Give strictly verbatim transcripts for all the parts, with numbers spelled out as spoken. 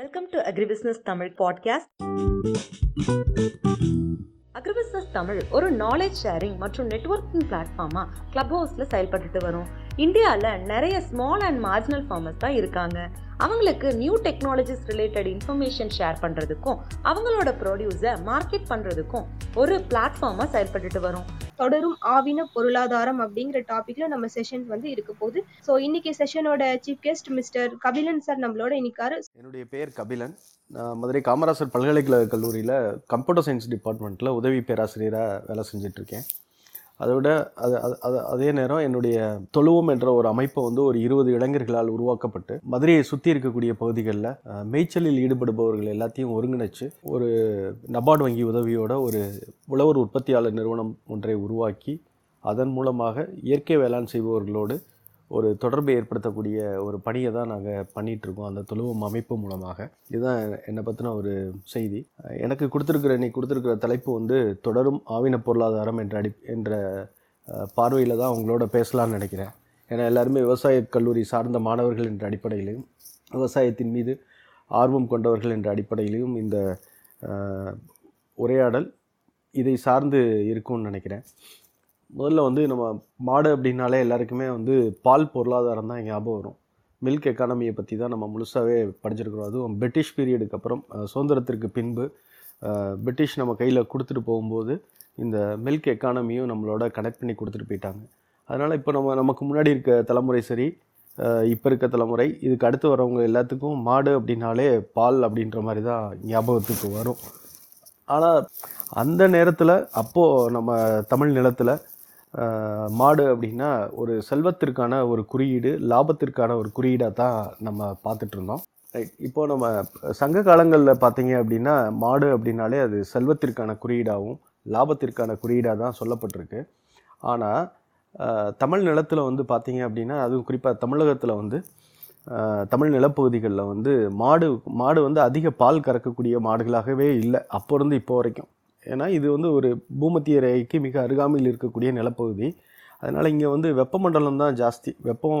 Welcome to Agribusiness Tamil Podcast. Agribusiness Tamil ஒரு knowledge sharing மற்றும் networking பிளாட்ஃபார்மாக club ஹவுஸில் செயல்பட்டுட்டு வரும். இந்தியாவில் நிறைய ஸ்மால் அண்ட் மார்ஜினல் ஃபார்மர்ஸ் தான் இருக்காங்க. அவங்களுக்கு new technologies related information share பண்ணுறதுக்கும் அவங்களோட ப்ரொடியூஸை மார்க்கெட் பண்ணுறதுக்கும் ஒரு பிளாட்ஃபார்மாக செயல்பட்டுட்டு வரும். தொடரும் ஆவின பொருளாதாரம் அப்படிங்கிற டாபிக்ல நம்ம செஷன் வந்து இருக்க போகுது. ஸோ இன்னைக்கு செஷனோட chief guest mister Kapilan sir நம்மளோட இன்னைக்காரு. என்னுடைய பேர் கபிலன். நான் மதுரை காமராஜர் பல்கலைக்கழக கல்லூரியில் கம்ப்யூட்டர் சயின்ஸ் டிபார்ட்மெண்ட்டில் உதவி பேராசிரியராக வேலை செஞ்சிட்ருக்கேன். அதோட அது அது அதே நேரம் என்னுடைய தொழுவம் என்ற ஒரு அமைப்பை வந்து ஒரு இருபது இளைஞர்களால் உருவாக்கப்பட்டு மதுரையை சுற்றி இருக்கக்கூடிய பகுதிகளில் மேய்ச்சலில் ஈடுபடுபவர்கள் எல்லாத்தையும் ஒருங்கிணைச்சு ஒரு நபார்டு வங்கி உதவியோட ஒரு உழவர் உற்பத்தியாளர் நிறுவனம் ஒன்றை உருவாக்கி அதன் மூலமாக இயற்கை வேளாண் செய்பவர்களோடு ஒரு தொடர்பை ஏற்படுத்தக்கூடிய ஒரு பணியை தான் நாங்கள் பண்ணிகிட்ருக்கோம் அந்த தொழுவம் அமைப்பு மூலமாக. இதுதான் என்னை பற்றின ஒரு செய்தி. எனக்கு கொடுத்துருக்குற இன்னைக்கு கொடுத்துருக்குற தலைப்பு வந்து தொடரும் ஆவின பொருளாதாரம் என்ற அடி என்ற பார்வையில் தான் அவங்களோட பேசலான்னு நினைக்கிறேன். ஏன்னா எல்லாருமே விவசாய கல்லூரி சார்ந்த மாணவர்கள் என்ற அடிப்படையிலையும் விவசாயத்தின் மீது ஆர்வம் கொண்டவர்கள் என்ற அடிப்படையிலையும் இந்த உரையாடல் இதை சார்ந்து இருக்கும்னு நினைக்கிறேன். முதல்ல வந்து நம்ம மாடு அப்படின்னாலே எல்லாருக்குமே வந்து பால் பொருளாதாரம் தான் ஞாபகம் வரும். மில்க் எக்கானமியை பற்றி தான் நம்ம முழுசாகவே படிச்சிருக்கிறோம். அதுவும் பிரிட்டிஷ் பீரியடுக்கு அப்புறம் சுதந்திரத்திற்கு பின்பு பிரிட்டிஷ் நம்ம கையில் கொடுத்துட்டு போகும்போது இந்த மில்க் எக்கானமியும் நம்மளோட கனெக்ட் பண்ணி கொடுத்துட்டு போயிட்டாங்க. அதனால் இப்போ நம்ம நமக்கு முன்னாடி இருக்க தலைமுறை சரி இப்போ இருக்க தலைமுறை இதுக்கு அடுத்து வரவங்க எல்லாத்துக்கும் மாடு அப்படின்னாலே பால் அப்படின்ற மாதிரி தான் ஞாபகத்துக்கு வரும். ஆனால் அந்த நேரத்தில் அப்போது நம்ம தமிழ் நிலத்தில் மாடு அப்படின்னா ஒரு செல்வத்திற்கான ஒரு குறியீடு, லாபத்திற்கான ஒரு குறியீடாக தான் நம்ம பார்த்துட்ருந்தோம். ரைட். இப்போது நம்ம சங்க காலங்களில் பார்த்தீங்க அப்படின்னா மாடு அப்படின்னாலே அது செல்வத்திற்கான குறியீடாகவும் லாபத்திற்கான குறியீடாக தான் சொல்லப்பட்டிருக்கு. ஆனால் தமிழ் நிலத்தில் வந்து பார்த்தீங்க அப்படின்னா அதுவும் குறிப்பாக தமிழகத்தில் வந்து தமிழ் நிலப்பகுதிகளில் வந்து மாடு மாடு வந்து அதிக பால் கறக்கக்கூடிய மாடுகளாகவே இல்லை அப்போ இருந்து இப்போ வரைக்கும். ஏன்னா இது வந்து ஒரு பூமத்திய ரேகைக்கு மிக அருகாமையில் இருக்கக்கூடிய நிலப்பகுதி. அதனால் இங்கே வந்து வெப்பமண்டலம் தான் ஜாஸ்தி. வெப்பம்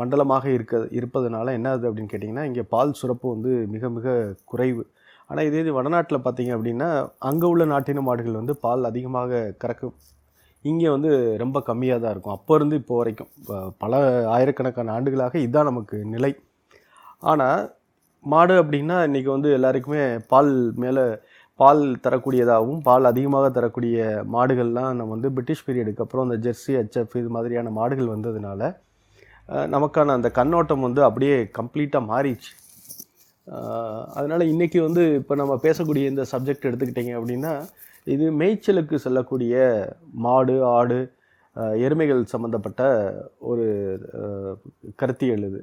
மண்டலமாக இருக்க இருப்பதனால என்ன ஆகுது அப்படின்னு கேட்டிங்கன்னா இங்கே பால் சுரப்பு வந்து மிக மிக குறைவு. ஆனால் இதே இது வடநாட்டில் பார்த்திங்க அப்படின்னா அங்கே உள்ள நாட்டின மாடுகள் வந்து பால் அதிகமாக கறக்கும். இங்கே வந்து ரொம்ப கம்மியாக தான் இருக்கும் அப்போ இருந்து இப்போ வரைக்கும். பல ஆயிரக்கணக்கான ஆண்டுகளாக இதுதான் நமக்கு நிலை. ஆனால் மாடு அப்படின்னா இன்றைக்கி வந்து எல்லாருக்குமே பால் மேலே பால் தரக்கூடியதாகவும் பால் அதிகமாக தரக்கூடிய மாடுகள்லாம் நம்ம வந்து பிரிட்டிஷ் பீரியடுக்கு அப்புறம் அந்த ஜெர்சி எச்எஃப் இது மாதிரியான மாடுகள் வந்ததுனால நமக்கான அந்த கண்ணோட்டம் வந்து அப்படியே கம்ப்ளீட்டாக மாறிச்சு. அதனால் இன்றைக்கி வந்து இப்போ நம்ம பேசக்கூடிய இந்த சப்ஜெக்ட் எடுத்துக்கிட்டிங்க அப்படின்னா இது மேய்ச்சலுக்கு செல்லக்கூடிய மாடு ஆடு எருமைகள் சம்மந்தப்பட்ட ஒரு கருத்தியல் இது.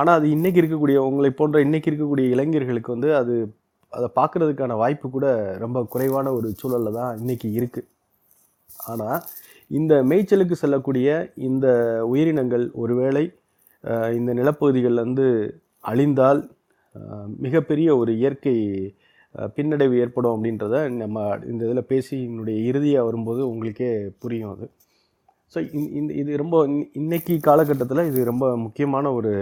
ஆனால் அது இன்றைக்கி இருக்கக்கூடிய உங்களை போன்ற இன்றைக்கி இருக்கக்கூடிய இளைஞர்களுக்கு வந்து அது அதை பார்க்குறதுக்கான வாய்ப்பு கூட ரொம்ப குறைவான ஒரு சூழலில் தான் இன்றைக்கி இருக்குது. ஆனால் இந்த மேய்ச்சலுக்கு செல்லக்கூடிய இந்த உயிரினங்கள் ஒருவேளை இந்த நிலப்பகுதிகள்லேருந்து அழிந்தால் மிகப்பெரிய ஒரு இயற்கை பின்னடைவு ஏற்படும் அப்படின்றத நம்ம இந்த இதில் பேசி என்னுடைய இறுதியாக வரும்போது உங்களுக்கே புரியும் அது. ஸோ இந்த இது ரொம்ப இன்றைக்கி காலகட்டத்தில் இது ரொம்ப முக்கியமான ஒரு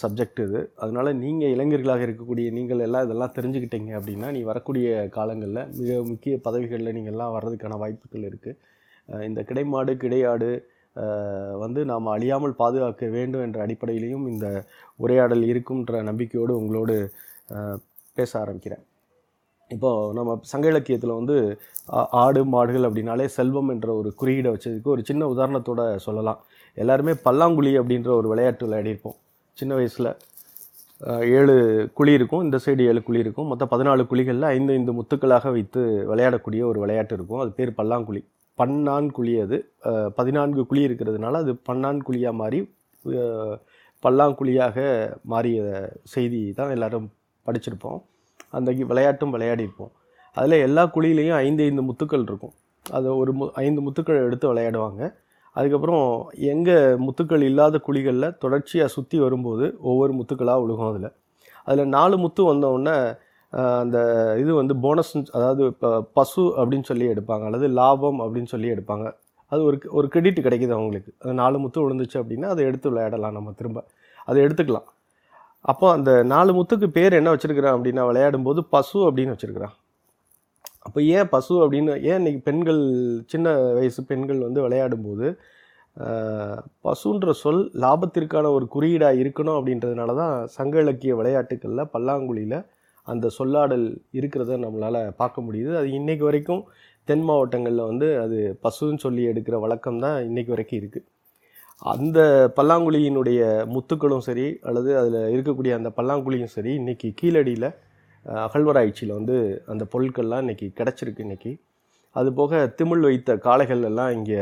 சப்ஜெக்ட் இது. அதனால் நீங்கள் இளைஞர்களாக இருக்கக்கூடிய நீங்கள் எல்லாம் இதெல்லாம் தெரிஞ்சுக்கிட்டீங்க அப்படின்னா நீ வரக்கூடிய காலங்களில் மிக முக்கிய பதவிகளில் நீங்கள்லாம் வர்றதுக்கான வாய்ப்புகள் இருக்குது. இந்த கிடைமாடு கிடையாடு வந்து நாம் அழியாமல் பாதுகாக்க வேண்டும் என்ற அடிப்படையிலையும் இந்த உரையாடல் இருக்கும்ன்ற நம்பிக்கையோடு உங்களோடு பேச ஆரம்பிக்கிறேன். இப்போது நம்ம சங்க இலக்கியத்தில் வந்து ஆடு மாடுகள் அப்படின்னாலே செல்வம் என்ற ஒரு குறியீடை வச்சதுக்கு ஒரு சின்ன உதாரணத்தோடு சொல்லலாம். எல்லாருமே பல்லாங்குழி அப்படின்ற ஒரு விளையாட்டு விளையாடியிருப்போம் சின்ன வயசில். ஏழு குழி இருக்கும், இந்த சைடு ஏழு குழி இருக்கும், மொத்தம் பதினாலு குழிகளில் ஐந்து ஐந்து முத்துக்களாக வைத்து விளையாடக்கூடிய ஒரு விளையாட்டு இருக்கும். அது பேர் பல்லாங்குழி. பன்னான்குழி. அது பதினான்கு குழி இருக்கிறதுனால அது பன்னான்குழியாக மாறி பல்லாங்குழியாக மாறிய செய்தி தான் எல்லோரும் படிச்சிருப்போம். அந்த விளையாட்டும் விளையாடிருப்போம். அதில் எல்லா குழியிலையும் ஐந்து ஐந்து முத்துக்கள் இருக்கும். அது ஒரு மு ஐந்து முத்துக்களை எடுத்து விளையாடுவாங்க. அதுக்கப்புறம் எங்கே முத்துக்கள் இல்லாத குழிகளில் தொடர்ச்சியாக சுற்றி வரும்போது ஒவ்வொரு முத்துக்களாக விழுகும். அதில் அதில் நாலு முத்து வந்தோடனே அந்த இது வந்து போனஸ், அதாவது இப்போ பசு அப்படின்னு சொல்லி எடுப்பாங்க அல்லது லாபம் அப்படின்னு சொல்லி எடுப்பாங்க. அது ஒரு ஒரு கிரெடிட் கிடைக்கிது அவங்களுக்கு. அது நாலு முத்து விழுந்துச்சு அப்படின்னா அதை எடுத்து விளையாடலாம், நம்ம திரும்ப அதை எடுத்துக்கலாம். அப்போ அந்த நாலு முத்துக்கு பேர் என்ன வச்சுருக்கிறான் அப்படின்னா விளையாடும் போது பசு அப்படின்னு வச்சுருக்கிறான். அப்போ ஏன் பசு அப்படின்னு, ஏன் இன்றைக்கி பெண்கள் சின்ன வயசு பெண்கள் வந்து விளையாடும்போது பசுன்ற சொல் லாபத்திற்கான ஒரு குறியீடாக இருக்கணும் அப்படின்றதுனால தான் சங்க இலக்கிய விளையாட்டுக்களில் பல்லாங்குழியில் அந்த சொல்லாடல் இருக்கிறத நம்மளால் பார்க்க முடியுது. அது இன்றைக்கு வரைக்கும் தென் மாவட்டங்களில் வந்து அது பசுன்னு சொல்லி எடுக்கிற வழக்கம் தான் இன்றைக்கு வரைக்கும் இருக்குது. அந்த பல்லாங்குழியினுடைய முத்துக்களும் சரி அல்லது அதில் இருக்கக்கூடிய அந்த பல்லாங்குழியும் சரி இன்றைக்கி கீழடியில் அகழ்வராய்ச்சியில் வந்து அந்த பொருட்கள்லாம் இன்றைக்கி கிடச்சிருக்கு. இன்றைக்கி அதுபோக திமிழ் வைத்த காளைகள் எல்லாம் இங்கே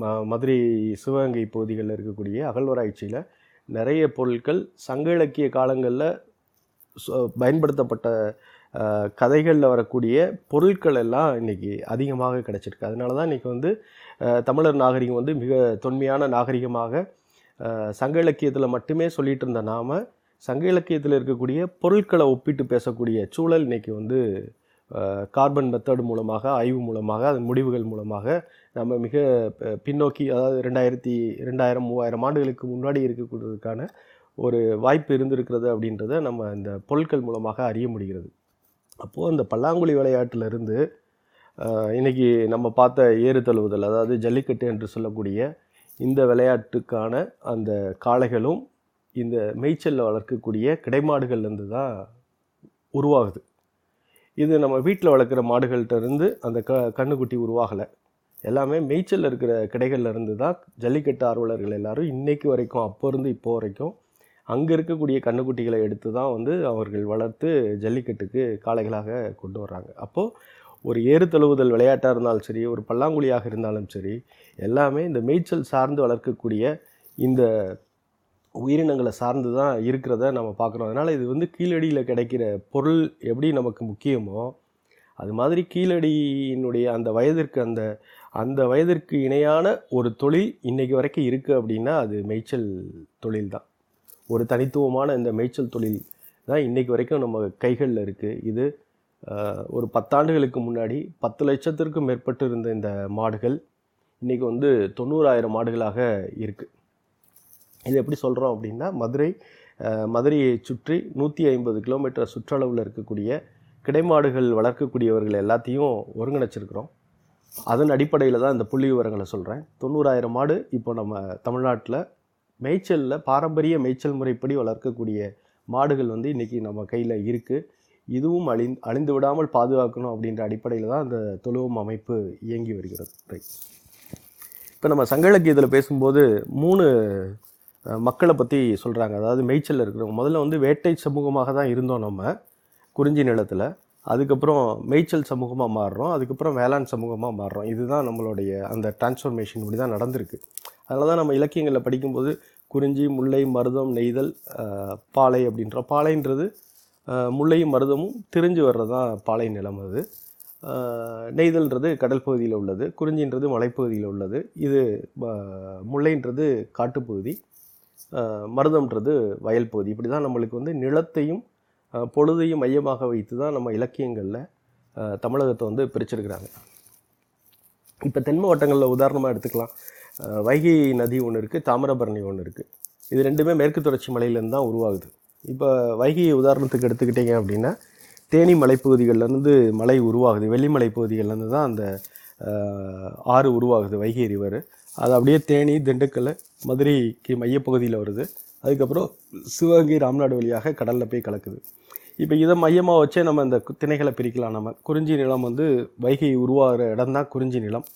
ம மதுரை சிவகங்கை பகுதிகளில் இருக்கக்கூடிய அகழ்வராய்ச்சியில் நிறைய பொருட்கள் சங்க இலக்கிய காலங்களில் பயன்படுத்தப்பட்ட கதைகளில் வரக்கூடிய பொருட்கள் எல்லாம் இன்றைக்கி அதிகமாக கிடச்சிருக்கு. அதனால தான் இன்றைக்கி வந்து தமிழர் நாகரிகம் வந்து மிக தொன்மையான நாகரிகமாக சங்க இலக்கியத்தில் மட்டுமே சொல்லிகிட்டு இருந்த நாம் சங்க இலக்கியத்தில் இருக்கக்கூடிய பொருட்களை ஒப்பிட்டு பேசக்கூடிய சூழல் இன்றைக்கி வந்து கார்பன் மெத்தடு மூலமாக ஆய்வு மூலமாக அதன் முடிவுகள் மூலமாக நம்ம மிக பின்னோக்கி, அதாவது ரெண்டாயிரத்தி ரெண்டாயிரம் மூவாயிரம் ஆண்டுகளுக்கு முன்னாடி இருக்கக்கூடியதுக்கான ஒரு வாய்ப்பு இருந்திருக்கிறது அப்படின்றத நம்ம இந்த பொருட்கள் மூலமாக அறிய முடிகிறது. அப்போது அந்த பல்லாங்குழி விளையாட்டிலிருந்து இன்றைக்கி நம்ம பார்த்த ஏறு தழுவுதல், அதாவது ஜல்லிக்கட்டு என்று சொல்லக்கூடிய இந்த விளையாட்டுக்கான அந்த காளைகளும் இந்த மேய்ச்சலில் வளர்க்கக்கூடிய கிடைமாடுகள்லேருந்து தான் உருவாகுது. இது நம்ம வீட்டில் வளர்க்குற மாடுகள்கிட்டருந்து அந்த க கண்ணுக்குட்டி உருவாகலை, எல்லாமே மேய்ச்சலில் இருக்கிற கிடைகள்லேருந்து தான் ஜல்லிக்கட்டு ஆர்வலர்கள் எல்லோரும் இன்றைக்கு வரைக்கும், அப்போ இருந்து இப்போ வரைக்கும் அங்கே இருக்கக்கூடிய கண்ணுக்குட்டிகளை எடுத்து தான் வந்து அவர்கள் வளர்த்து ஜல்லிக்கட்டுக்கு காளைகளாக கொண்டு வர்றாங்க. அப்போது ஒரு ஏறு தழுவுதல் விளையாட்டாக இருந்தாலும் சரி, ஒரு பல்லாங்குழியாக இருந்தாலும் சரி, எல்லாமே இந்த மேய்ச்சல் சார்ந்து வளர்க்கக்கூடிய இந்த உயிரினங்களை சார்ந்து தான் இருக்கிறத நம்ம பார்க்குறோம். அதனால் இது வந்து கீழடியில் கிடைக்கிற பொருள் எப்படி நமக்கு முக்கியமோ அது மாதிரி கீழடியினுடைய அந்த வயதிற்கு அந்த அந்த வயதிற்கு இணையான ஒரு தொழில் இன்றைக்கு வரைக்கும் இருக்குது அப்படின்னா அது மேய்ச்சல் தொழில் தான். ஒரு தனித்துவமான இந்த மேய்ச்சல் தொழில் தான் இன்றைக்கு வரைக்கும் நம்ம கைகளில் இருக்குது. இது ஒரு பத்தாண்டுகளுக்கு முன்னாடி பத்து லட்சத்திற்கும் மேற்பட்டு இருந்த இந்த மாடுகள் இன்றைக்கி வந்து தொண்ணூறாயிரம் மாடுகளாக இருக்குது. இது எப்படி சொல்கிறோம் அப்படின்னா, மதுரை மதுரையை சுற்றி நூற்றி ஐம்பது கிலோமீட்டர் சுற்றளவில் இருக்கக்கூடிய கிடைமாடுகள் வளர்க்கக்கூடியவர்கள் எல்லாத்தையும் ஒருங்கிணைச்சிருக்கிறோம். அதன் அடிப்படையில் தான் இந்த புள்ளி விவரங்களை சொல்கிறேன். தொண்ணூறாயிரம் மாடு இப்போ நம்ம தமிழ்நாட்டில் மேய்ச்சலில் பாரம்பரிய மேய்ச்சல் முறைப்படி வளர்க்கக்கூடிய மாடுகள் வந்து இன்றைக்கி நம்ம கையில் இருக்குது. இதுவும் அழி அழிந்து விடாமல் பாதுகாக்கணும் அப்படின்ற அடிப்படையில் தான் அந்த தொழுவம் அமைப்பு இயங்கி வருகிறது. ரைட், இப்போ நம்ம சங்க இலக்கியத்தில் பேசும்போது மூணு மக்களை பற்றி சொல்கிறாங்க, அதாவது மேய்ச்சலில் இருக்கிறவங்க. முதல்ல வந்து வேட்டை சமூகமாக தான் இருந்தோம் நம்ம குறிஞ்சி நிலத்தில், அதுக்கப்புறம் மேய்ச்சல் சமூகமாக மாறுறோம், அதுக்கப்புறம் வேளாண் சமூகமாக மாறுறோம். இதுதான் நம்மளுடைய அந்த டிரான்ஸ்ஃபர்மேஷன் இப்படி தான் நடந்திருக்கு. அதனால தான் நம்ம இலக்கியங்களில் படிக்கும்போது குறிஞ்சி, முல்லை, மருதம், நெய்தல், பாலை அப்படின்றோம். பாலைன்றது முல்லையும் மருதமும் திரிஞ்சு வர்றது தான் பாலை நிலம். அது நெய்தல்ன்றது கடல் பகுதியில் உள்ளது, குறிஞ்சின்றது மலைப்பகுதியில் உள்ளது, இது முல்லைன்றது காட்டுப்பகுதி, மருதம்ன்றது வயல் பகுதி. இப்படி தான் நம்மளுக்கு வந்து நிலத்தையும் பொழுதையும் மையமாக வைத்து தான் நம்ம இலக்கியங்களில் தமிழகத்தை வந்து பிரிச்சிருக்கிறாங்க. இப்போ தென் மாவட்டங்களில் உதாரணமாக எடுத்துக்கலாம். வைகை நதி ஒன்று இருக்குது, தாமிரபரணி ஒன்று இருக்குது. இது ரெண்டுமே மேற்கு தொடர்ச்சி மலையிலேருந்து தான் உருவாகுது. இப்போ வைகையை உதாரணத்துக்கு எடுத்துக்கிட்டிங்க அப்படின்னா தேனி மலைப்பகுதிகளிலேருந்து மலை உருவாகுது, வெள்ளிமலை பகுதிகளிலேருந்து தான் அந்த ஆறு உருவாகுது, வைகை ரிவர். அது அப்படியே தேனி, திண்டுக்கல், மதுரைக்கு மையப்பகுதியில் வருது, அதுக்கப்புறம் சிவகங்கை, ராம்நாடு வழியாக கடலில் போய் கலக்குது. இப்போ இதை மையமாக வச்சே நம்ம இந்த திணைகளை பிரிக்கலாம். நம்ம குறிஞ்சி நிலம் வந்து வைகை உருவாகிற இடம்தான் குறிஞ்சி நிலம்,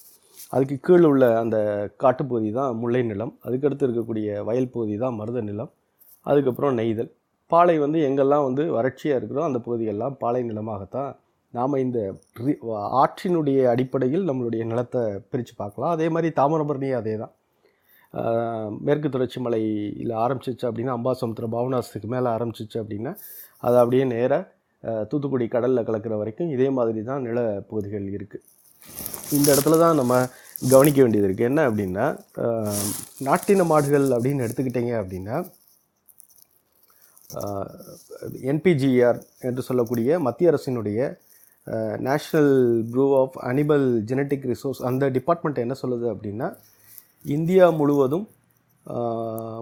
அதுக்கு கீழே உள்ள அந்த காட்டுப்பகுதி தான் முல்லை நிலம், அதுக்கடுத்து இருக்கக்கூடிய வயல் பகுதி தான் மருத நிலம், அதுக்கப்புறம் நெய்தல். பாலை வந்து எங்கெல்லாம் வந்து வறட்சியாக இருக்கிறோ அந்த பகுதிகளெல்லாம் பாலை நிலமாகத்தான் நாம் இந்த ஆற்றினுடைய அடிப்படையில் நம்மளுடைய நிலத்தை பிரித்து பார்க்கலாம். அதே மாதிரி தாமிரபரணி அதே தான். மேற்கு தொடர்ச்சி மலையில் ஆரம்பிச்சிச்சு அப்படின்னா அம்பாசமுத்திரம் பவனாசத்துக்கு மேலே ஆரம்பிச்சிச்சு அப்படின்னா அது அப்படியே நேராக தூத்துக்குடி கடலில் கலக்கிற வரைக்கும் இதே மாதிரி தான் நிலப்பகுதிகள் இருக்குது. இந்த இடத்துல தான் நம்ம கவனிக்க வேண்டியது இருக்குது. என்ன அப்படின்னா, நாட்டின மாடுகள் அப்படின்னு எடுத்துக்கிட்டிங்க அப்படின்னா என்பிஜிஆர் என்று சொல்லக்கூடிய மத்திய அரசினுடைய national bureau of animal genetic resource அந்த டிபார்ட்மெண்ட் என்ன சொல்லுது அப்படின்னா, இந்தியா முழுவதும்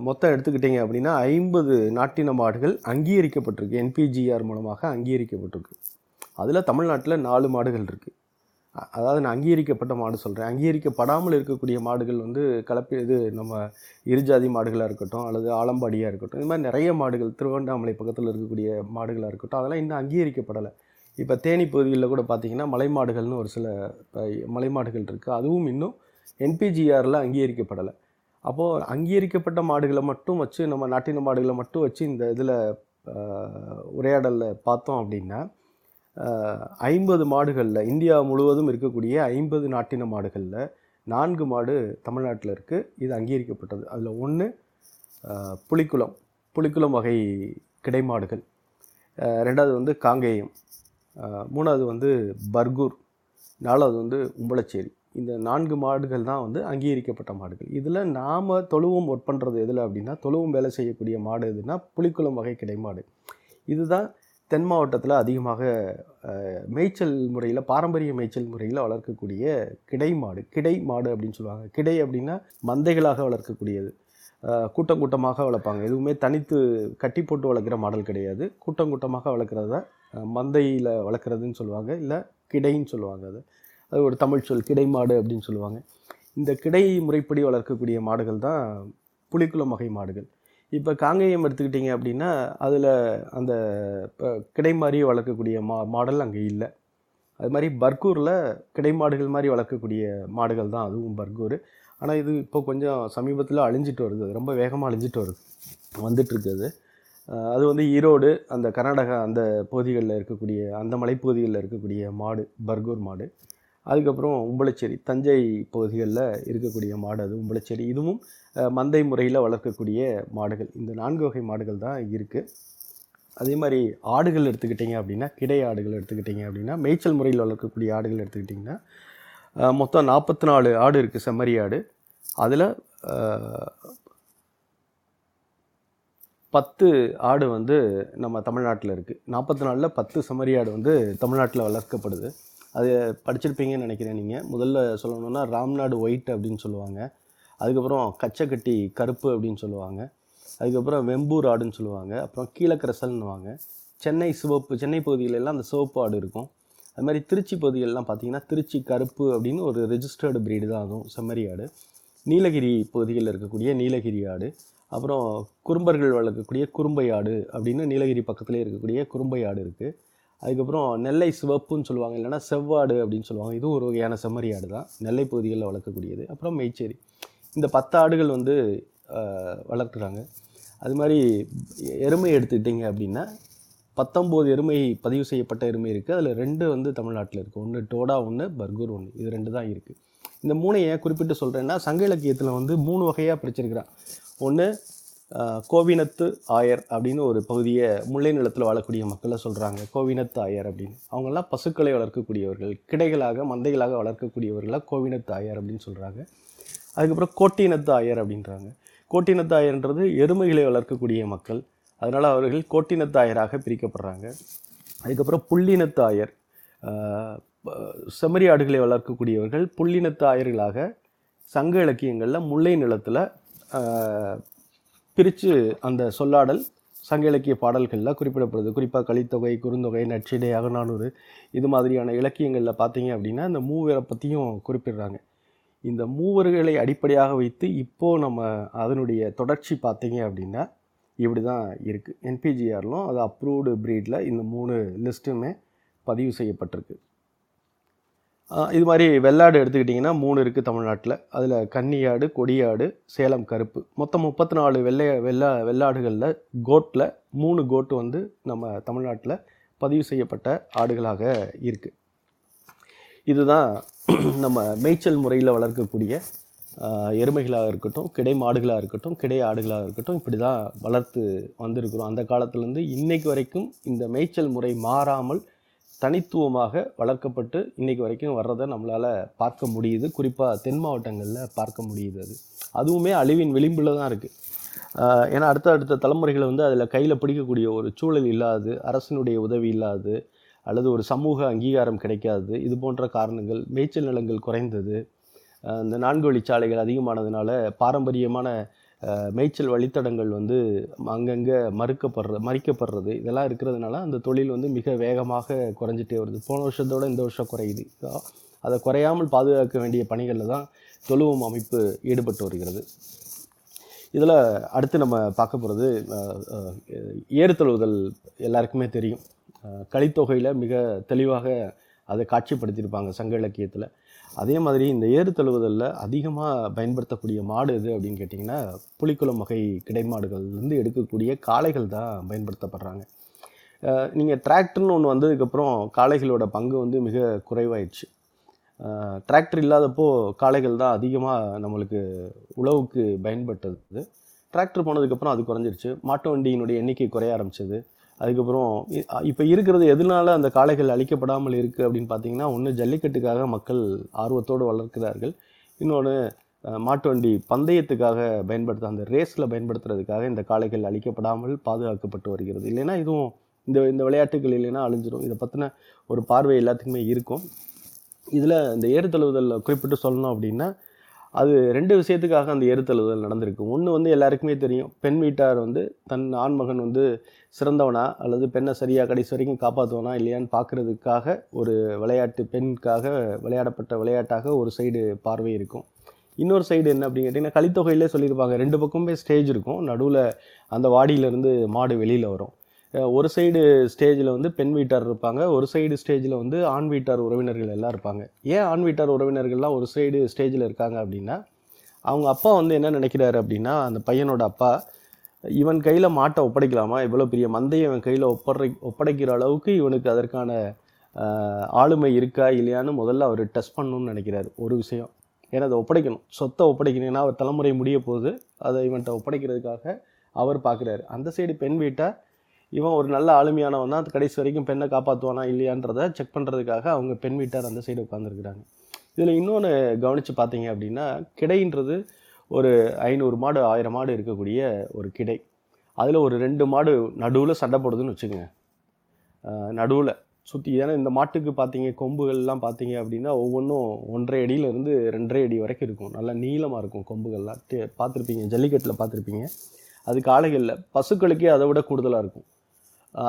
மொத்தம் எடுத்துக்கிட்டிங்க அப்படின்னா ஐம்பது நாட்டின மாடுகள் அங்கீகரிக்கப்பட்டிருக்கு, என்பிஜிஆர் மூலமாக அங்கீகரிக்கப்பட்டிருக்கு. அதில் தமிழ்நாட்டில் நாலு மாடுகள் இருக்குது. அதாவது நான் அங்கீகரிக்கப்பட்ட மாடு சொல்கிறேன். அங்கீகரிக்கப்படாமல் இருக்கக்கூடிய மாடுகள் வந்து கலப்பி இது நம்ம இருஜாதி மாடுகளாக இருக்கட்டும் அல்லது ஆலம்பாடியாக இருக்கட்டும், இது மாதிரி நிறைய மாடுகள் திருவண்ணாமலை பக்கத்தில் இருக்கக்கூடிய மாடுகளாக இருக்கட்டும், அதெல்லாம் இன்னும் அங்கீகரிக்கப்படலை. இப்போ தேனி பகுதிகளில் கூட பார்த்திங்கன்னா மலை மாடுகள்னு ஒரு சில மலை மாடுகள் இருக்குது, அதுவும் இன்னும் என்பிஜிஆரில் அங்கீகரிக்கப்படலை. அப்போது அங்கீகரிக்கப்பட்ட மாடுகளை மட்டும் வச்சு நம்ம நாட்டின மாடுகளை மட்டும் வச்சு இந்த இதில் உரையாடலில் பார்த்தோம் அப்படின்னா ஐம்பது மாடுகளில் இந்தியா முழுவதும் இருக்கக்கூடிய ஐம்பது நாட்டின மாடுகளில் நான்கு மாடு தமிழ்நாட்டில் இருக்குது, இது அங்கீகரிக்கப்பட்டது. அதில் ஒன்று புலிக்குளம் புலிக்குளம் வகை கிடைமாடுகள், ரெண்டாவது வந்து காங்கேயம், மூணாவது வந்து பர்கூர், நாலாவது வந்து உம்பலாச்சேரி. இந்த நான்கு மாடுகள் தான் வந்து அங்கீகரிக்கப்பட்ட மாடுகள். இதில் நாம் தொழுவம் ஒர்க் பண்ணுறது எதில் அப்படின்னா, தொழுவம் வேலை செய்யக்கூடிய மாடு எதுனா புலிக்குளம் வகை கிடைமாடு. இதுதான் தென் மாவட்டத்தில் அதிகமாக மேய்ச்சல் முறையில், பாரம்பரிய மேய்ச்சல் முறையில் வளர்க்கக்கூடிய கிடை மாடு. கிடை மாடு அப்படின்னு சொல்லுவாங்க. கிடை அப்படின்னா மந்தைகளாக வளர்க்கக்கூடியது, கூட்டம் கூட்டமாக வளர்ப்பாங்க. எதுவுமே தனித்து கட்டி போட்டு வளர்க்குற மாடல் கிடையாது. கூட்டம் கூட்டமாக வளர்க்குறத மந்தையில் வளர்க்குறதுன்னு சொல்லுவாங்க, இல்லை கிடைன்னு சொல்லுவாங்க. அது அது ஒரு தமிழ் சொல், கிடை மாடு அப்படின்னு சொல்லுவாங்க. இந்த கிடை முறைப்படி வளர்க்கக்கூடிய மாடுகள் தான் புலிக்குளம் வகை மாடுகள். இப்போ காங்கேயம் எடுத்துக்கிட்டிங்க அப்படின்னா அதில் அந்த கிடைமாதிரியே வளர்க்கக்கூடிய மா மாடல் அங்கே இல்லை. அது மாதிரி பர்கூரில் கிடைமாடுகள் மாதிரி வளர்க்கக்கூடிய மாடுகள் தான் அதுவும் பர்கூர். ஆனால் இது இப்போ கொஞ்சம் சமீபத்தில் அழிஞ்சிட்டு வருது, ரொம்ப வேகமாக அழிஞ்சிட்டு வருது வந்துட்டுருக்குது. அது வந்து ஈரோடு அந்த கர்நாடகா அந்த பகுதிகளில் இருக்கக்கூடிய அந்த மலைப்பகுதிகளில் இருக்கக்கூடிய மாடு பர்கூர் மாடு. அதுக்கப்புறம் உம்பலாச்சேரி தஞ்சை பகுதிகளில் இருக்கக்கூடிய மாடு அது உம்பலாச்சேரி. இதுவும் மந்தை முறையில் வளர்க்கக்கூடிய மாடுகள். இந்த நான்கு வகை மாடுகள் தான் இருக்குது. அதே மாதிரி ஆடுகள் எடுத்துக்கிட்டிங்க அப்படின்னா, கிடை ஆடுகள் எடுத்துக்கிட்டிங்க அப்படின்னா மேய்ச்சல் முறையில் வளர்க்கக்கூடிய ஆடுகள் எடுத்துக்கிட்டிங்கன்னா மொத்தம் நாற்பத்தி நாலு ஆடு இருக்குது செம்மறி ஆடு. அதில் பத்து ஆடு வந்து நம்ம தமிழ்நாட்டில் இருக்குது. நாற்பத்தி நாலில் பத்து செம்மறி ஆடு வந்து தமிழ்நாட்டில் வளர்க்கப்படுது. அது படிச்சிருப்பீங்கன்னு நினைக்கிறேன் நீங்கள். முதல்ல சொல்லணுன்னா ராம்நாடு ஒயிட் அப்படின்னு சொல்லுவாங்க, அதுக்கப்புறம் கச்சக்கட்டி கருப்பு அப்படின்னு சொல்லுவாங்க, அதுக்கப்புறம் வெம்பூர் ஆடுன்னு சொல்லுவாங்க, அப்புறம் கீழக்கரசல்னுவாங்க. சென்னை சிவப்பு, சென்னை பகுதிகளெல்லாம் அந்த சிவப்பு ஆடு இருக்கும். அது மாதிரி திருச்சி பகுதிகளெலாம் பார்த்திங்கன்னா திருச்சி கருப்பு அப்படின்னு ஒரு ரெஜிஸ்டர்டு ப்ரீடு தான் அதுவும் செம்மறி ஆடு. நீலகிரி பகுதிகளில் இருக்கக்கூடிய நீலகிரி ஆடு, அப்புறம் குறும்பர்கள் வளர்க்கக்கூடிய குறும்பை ஆடு அப்படின்னு நீலகிரி பக்கத்துலேயே இருக்கக்கூடிய குறும்பை ஆடு இருக்குது. அதுக்கப்புறம் நெல்லை சிவப்புன்னு சொல்லுவாங்க, இல்லைனா செவ்வாடு அப்படின்னு சொல்லுவாங்க. இதுவும் ஒரு வகையான செம்மறி ஆடு தான், நெல்லை பகுதிகளில் வளர்க்கக்கூடியது. அப்புறம் மெச்சேரி. இந்த பத்து ஆடுகள் வந்து வளர்க்குறாங்க. அது மாதிரி எருமை எடுத்துக்கிட்டிங்க அப்படின்னா பத்தொம்போது எருமை பதிவு செய்யப்பட்ட எருமை இருக்குது. அதில் ரெண்டு வந்து தமிழ்நாட்டில் இருக்குது, ஒன்று டோடா ஒன்று பர்கூர் ஒன்று, இது ரெண்டு தான் இருக்குது. இந்த மூணை ஏன் குறிப்பிட்டு சொல்கிறேன்னா சங்க இலக்கியத்தில் வந்து மூணு வகையாக பிரிச்சிருக்கிறான். ஒன்று கோவினத்து ஆயர் அப்படின்னு ஒரு பகுதியை முல்லை நிலத்தில் வாழக்கூடிய மக்களை சொல்கிறாங்க, கோவினத்து ஆயர் அப்படின்னு. அவங்களாம் பசுக்களை வளர்க்கக்கூடியவர்கள், கிடைகளாக மந்தைகளாக வளர்க்கக்கூடியவர்களாக கோவினத்து ஆயர் அப்படின்னு சொல்கிறாங்க. அதுக்கப்புறம் கோட்டினத்து ஆயர் அப்படின்றாங்க. கோட்டினத்து ஆயர்ன்றது எருமைகளை வளர்க்கக்கூடிய மக்கள், அதனால் அவர்கள் கோட்டினத்து ஆயராக பிரிக்கப்படுறாங்க. அதுக்கப்புறம் புள்ளினத்து ஆயர், செம்மறி ஆடுகளை வளர்க்கக்கூடியவர்கள் புள்ளினத்து ஆயர்களாக சங்க இலக்கியங்களில் முல்லை நிலத்தில் பிரித்து அந்த சொல்லாடல் சங்க இலக்கிய பாடல்களில் குறிப்பிடப்படுது. குறிப்பாக கலித்தொகை, குறுந்தொகை, நற்றினை, அகநானூறு இது மாதிரியான இலக்கியங்களில் பார்த்தீங்க அப்படின்னா இந்த மூவரை பற்றியும் குறிப்பிடுறாங்க. இந்த மூவர்களை அடிப்படையாக வைத்து இப்போது நம்ம அதனுடைய தொடர்ச்சி பார்த்தீங்க அப்படின்னா இப்படி தான் இருக்குது. என்பிஜிஆர்லும் அது அப்ரூவ்டு ப்ரீடில் இந்த மூணு லிஸ்ட்டுமே பதிவு செய்யப்பட்டிருக்கு. இது மாதிரி வெள்ளாடு எடுத்துக்கிட்டிங்கன்னா மூணு இருக்குது தமிழ்நாட்டில். அதில் கன்னியாடு, கொடியாடு, சேலம் கருப்பு, மொத்தம் முப்பத்தி நாலு வெள்ளை வெள்ளா வெள்ளாடுகளில் கோட்டில் மூணு கோட்டு வந்து நம்ம தமிழ்நாட்டில் பதிவு செய்யப்பட்ட ஆடுகளாக இருக்குது. இதுதான் நம்ம மேய்ச்சல் முறையில் வளர்க்கக்கூடிய எருமைகளாக இருக்கட்டும், கிடை மாடுகளாக இருக்கட்டும், கிடை ஆடுகளாக இருக்கட்டும், இப்படி தான் வளர்த்து வந்திருக்கிறோம். அந்த காலத்துலேருந்து இன்றைக்கு வரைக்கும் இந்த மேய்ச்சல் முறை மாறாமல் தனித்துவமாக வளர்க்கப்பட்டு இன்றைக்கு வரைக்கும் வர்றதை நம்மளால் பார்க்க முடியுது. குறிப்பாக தென் மாவட்டங்களில் பார்க்க முடியுது. அது அதுவுமே அழிவின் விளிம்பில் தான் இருக்குது. ஏன்னா அடுத்த அடுத்த தலைமுறைகளை வந்து அதில் கையில் பிடிக்கக்கூடிய ஒரு சூழல் இல்லாது, அரசினுடைய உதவி இல்லாது, அல்லது ஒரு சமூக அங்கீகாரம் கிடைக்காது, இது போன்ற காரணங்கள், மேய்ச்சல் நிலங்கள் குறைந்தது, இந்த நான்கு வழிச்சாலைகள் அதிகமானதுனால பாரம்பரியமான மேய்ச்சல் வழித்தடங்கள் வந்து அங்கங்கே மறுக்கப்படுற மறிக்கப்படுறது இதெல்லாம் இருக்கிறதுனால அந்த தொழில் வந்து மிக வேகமாக குறைஞ்சிட்டே வருது. போன வருஷத்தோடு இந்த வருஷம் குறையுது. அதை குறையாமல் பாதுகாக்க வேண்டிய பணிகளில் தான் தொழுவம் அமைப்பு ஈடுபட்டு வருகிறது. இதில் அடுத்து நம்ம பார்க்க போகிறது ஏறு தொழுவுதல். எல்லாருக்குமே தெரியும், கலித்தொகையில் மிக தெளிவாக அதை காட்சிப்படுத்தியிருப்பாங்க சங்க இலக்கியத்தில். அதே மாதிரி இந்த ஏறு தழுவுதலில் அதிகமாக பயன்படுத்தக்கூடிய மாடு எது அப்படின்னு கேட்டிங்கன்னா, புலிக்குளம் வகை கிடைமாடுகள்லேருந்து எடுக்கக்கூடிய காளைகள் தான் பயன்படுத்தப்படுறாங்க. நீங்கள் டிராக்டர்னு ஒன்று வந்ததுக்கப்புறம் காளைகளோட பங்கு வந்து மிக குறைவாயிடுச்சு. டிராக்டர் இல்லாதப்போ காளைகள் தான் அதிகமாக நம்மளுக்கு உழவுக்கு பயன்பட்டது. டிராக்டர் போனதுக்கப்புறம் அது குறைஞ்சிருச்சு. மாட்டு வண்டியினுடைய எண்ணிக்கை குறைய ஆரம்பிச்சது. அதுக்கப்புறம் இப்போ இருக்கிறது எதனால் அந்த காளைகள் அழிக்கப்படாமல் இருக்குது அப்படின்னு பார்த்திங்கன்னா, ஒன்று ஜல்லிக்கட்டுக்காக மக்கள் ஆர்வத்தோடு வளர்க்கிறார்கள், இன்னொன்று மாட்டு வண்டி பந்தயத்துக்காக பயன்படுத்த அந்த ரேஸில் பயன்படுத்துறதுக்காக இந்த காளைகள் அழிக்கப்படாமல் பாதுகாக்கப்பட்டு வருகிறது. இல்லைன்னா இதுவும் இந்த இந்த விளையாட்டுகள் இல்லைன்னா அழிஞ்சிடும். இதை பற்றின ஒரு பார்வை எல்லாத்துக்குமே இருக்கும். இதில் இந்த ஏறுதழுவுதலில் குறிப்பிட்டு சொல்லணும் அப்படின்னா, அது ரெண்டு விஷயத்துக்காக அந்த ஏறுதழுவுதல் நடந்திருக்கு. ஒன்று வந்து எல்லாருக்குமே தெரியும், பெண் வீட்டார் வந்து தன் ஆண்மகன் வந்து சிறந்தவனா அல்லது பெண்ணை சரியாக கடைசி வரைக்கும் காப்பாற்றுவனா இல்லையான்னு பார்க்குறதுக்காக ஒரு விளையாட்டு, பெண்ணுக்காக விளையாடப்பட்ட விளையாட்டாக ஒரு சைடு பார்வை இருக்கும். இன்னொரு சைடு என்ன அப்படின்னு கேட்டிங்கன்னா, கலித்தொகையிலே சொல்லியிருப்பாங்க, ரெண்டு பக்கமே ஸ்டேஜ் இருக்கும், நடுவில் அந்த வாடியிலேருந்து மாடு வெளியில் வரும். ஒரு சைடு ஸ்டேஜில் வந்து பெண் வீட்டார் இருப்பாங்க, ஒரு சைடு ஸ்டேஜில் வந்து ஆண் வீட்டார் உறவினர்கள் எல்லாம் இருப்பாங்க. ஏன் ஆண் வீட்டார் உறவினர்கள்லாம் ஒரு சைடு ஸ்டேஜில் இருக்காங்க அப்படின்னா, அவங்க அப்பா வந்து என்ன நினைக்கிறாரு அப்படின்னா, அந்த பையனோட அப்பா இவன் கையில் மாட்டை ஒப்படைக்கலாமா, இவ்வளோ பெரிய மந்தையை இவன் கையில் ஒப்படை ஒப்படைக்கிற அளவுக்கு இவனுக்கு அதற்கான ஆளுமை இருக்கா இல்லையான்னு முதல்ல அவர் டெஸ்ட் பண்ணணும்னு நினைக்கிறாரு. ஒரு விஷயம், ஏன்னா அதை ஒப்படைக்கணும், சொத்தை ஒப்படைக்கணும்னா அவர் தலைமுறை முடிய போது அதை இவன்கிட்ட ஒப்படைக்கிறதுக்காக அவர் பார்க்குறாரு. அந்த சைடு பெண் வீட்டார் இவன் ஒரு நல்ல ஆளுமையானவன் தான், கடைசி வரைக்கும் பெண்ணை காப்பாற்றுவானா இல்லையான்றதை செக் பண்ணுறதுக்காக அவங்க பெண் வீட்டார் அந்த சைடு உட்காந்துருக்குறாங்க. இதில் இன்னொன்று கவனித்து பார்த்தீங்க அப்படின்னா, கிடைன்றது ஒரு ஐநூறு மாடு ஆயிரம் மாடு இருக்கக்கூடிய ஒரு கிடை, அதில் ஒரு ரெண்டு மாடு நடுவில் சண்டை போடுதுன்னு வச்சுக்கோங்க. நடுவில் சுற்றி, ஏன்னா இந்த மாட்டுக்கு பார்த்தீங்க கொம்புகள்லாம் பார்த்தீங்க அப்படின்னா ஒவ்வொன்றும் ஒன்றரை அடியிலேருந்து ரெண்டரை அடி வரைக்கும் இருக்கும், நல்லா நீளமாக இருக்கும் கொம்புகள்லாம். பார்த்துருப்பீங்க, ஜல்லிக்கட்டில் பார்த்துருப்பீங்க. அது காளைகளில் பசுக்களுக்கே அதை விட கூடுதலாக இருக்கும்.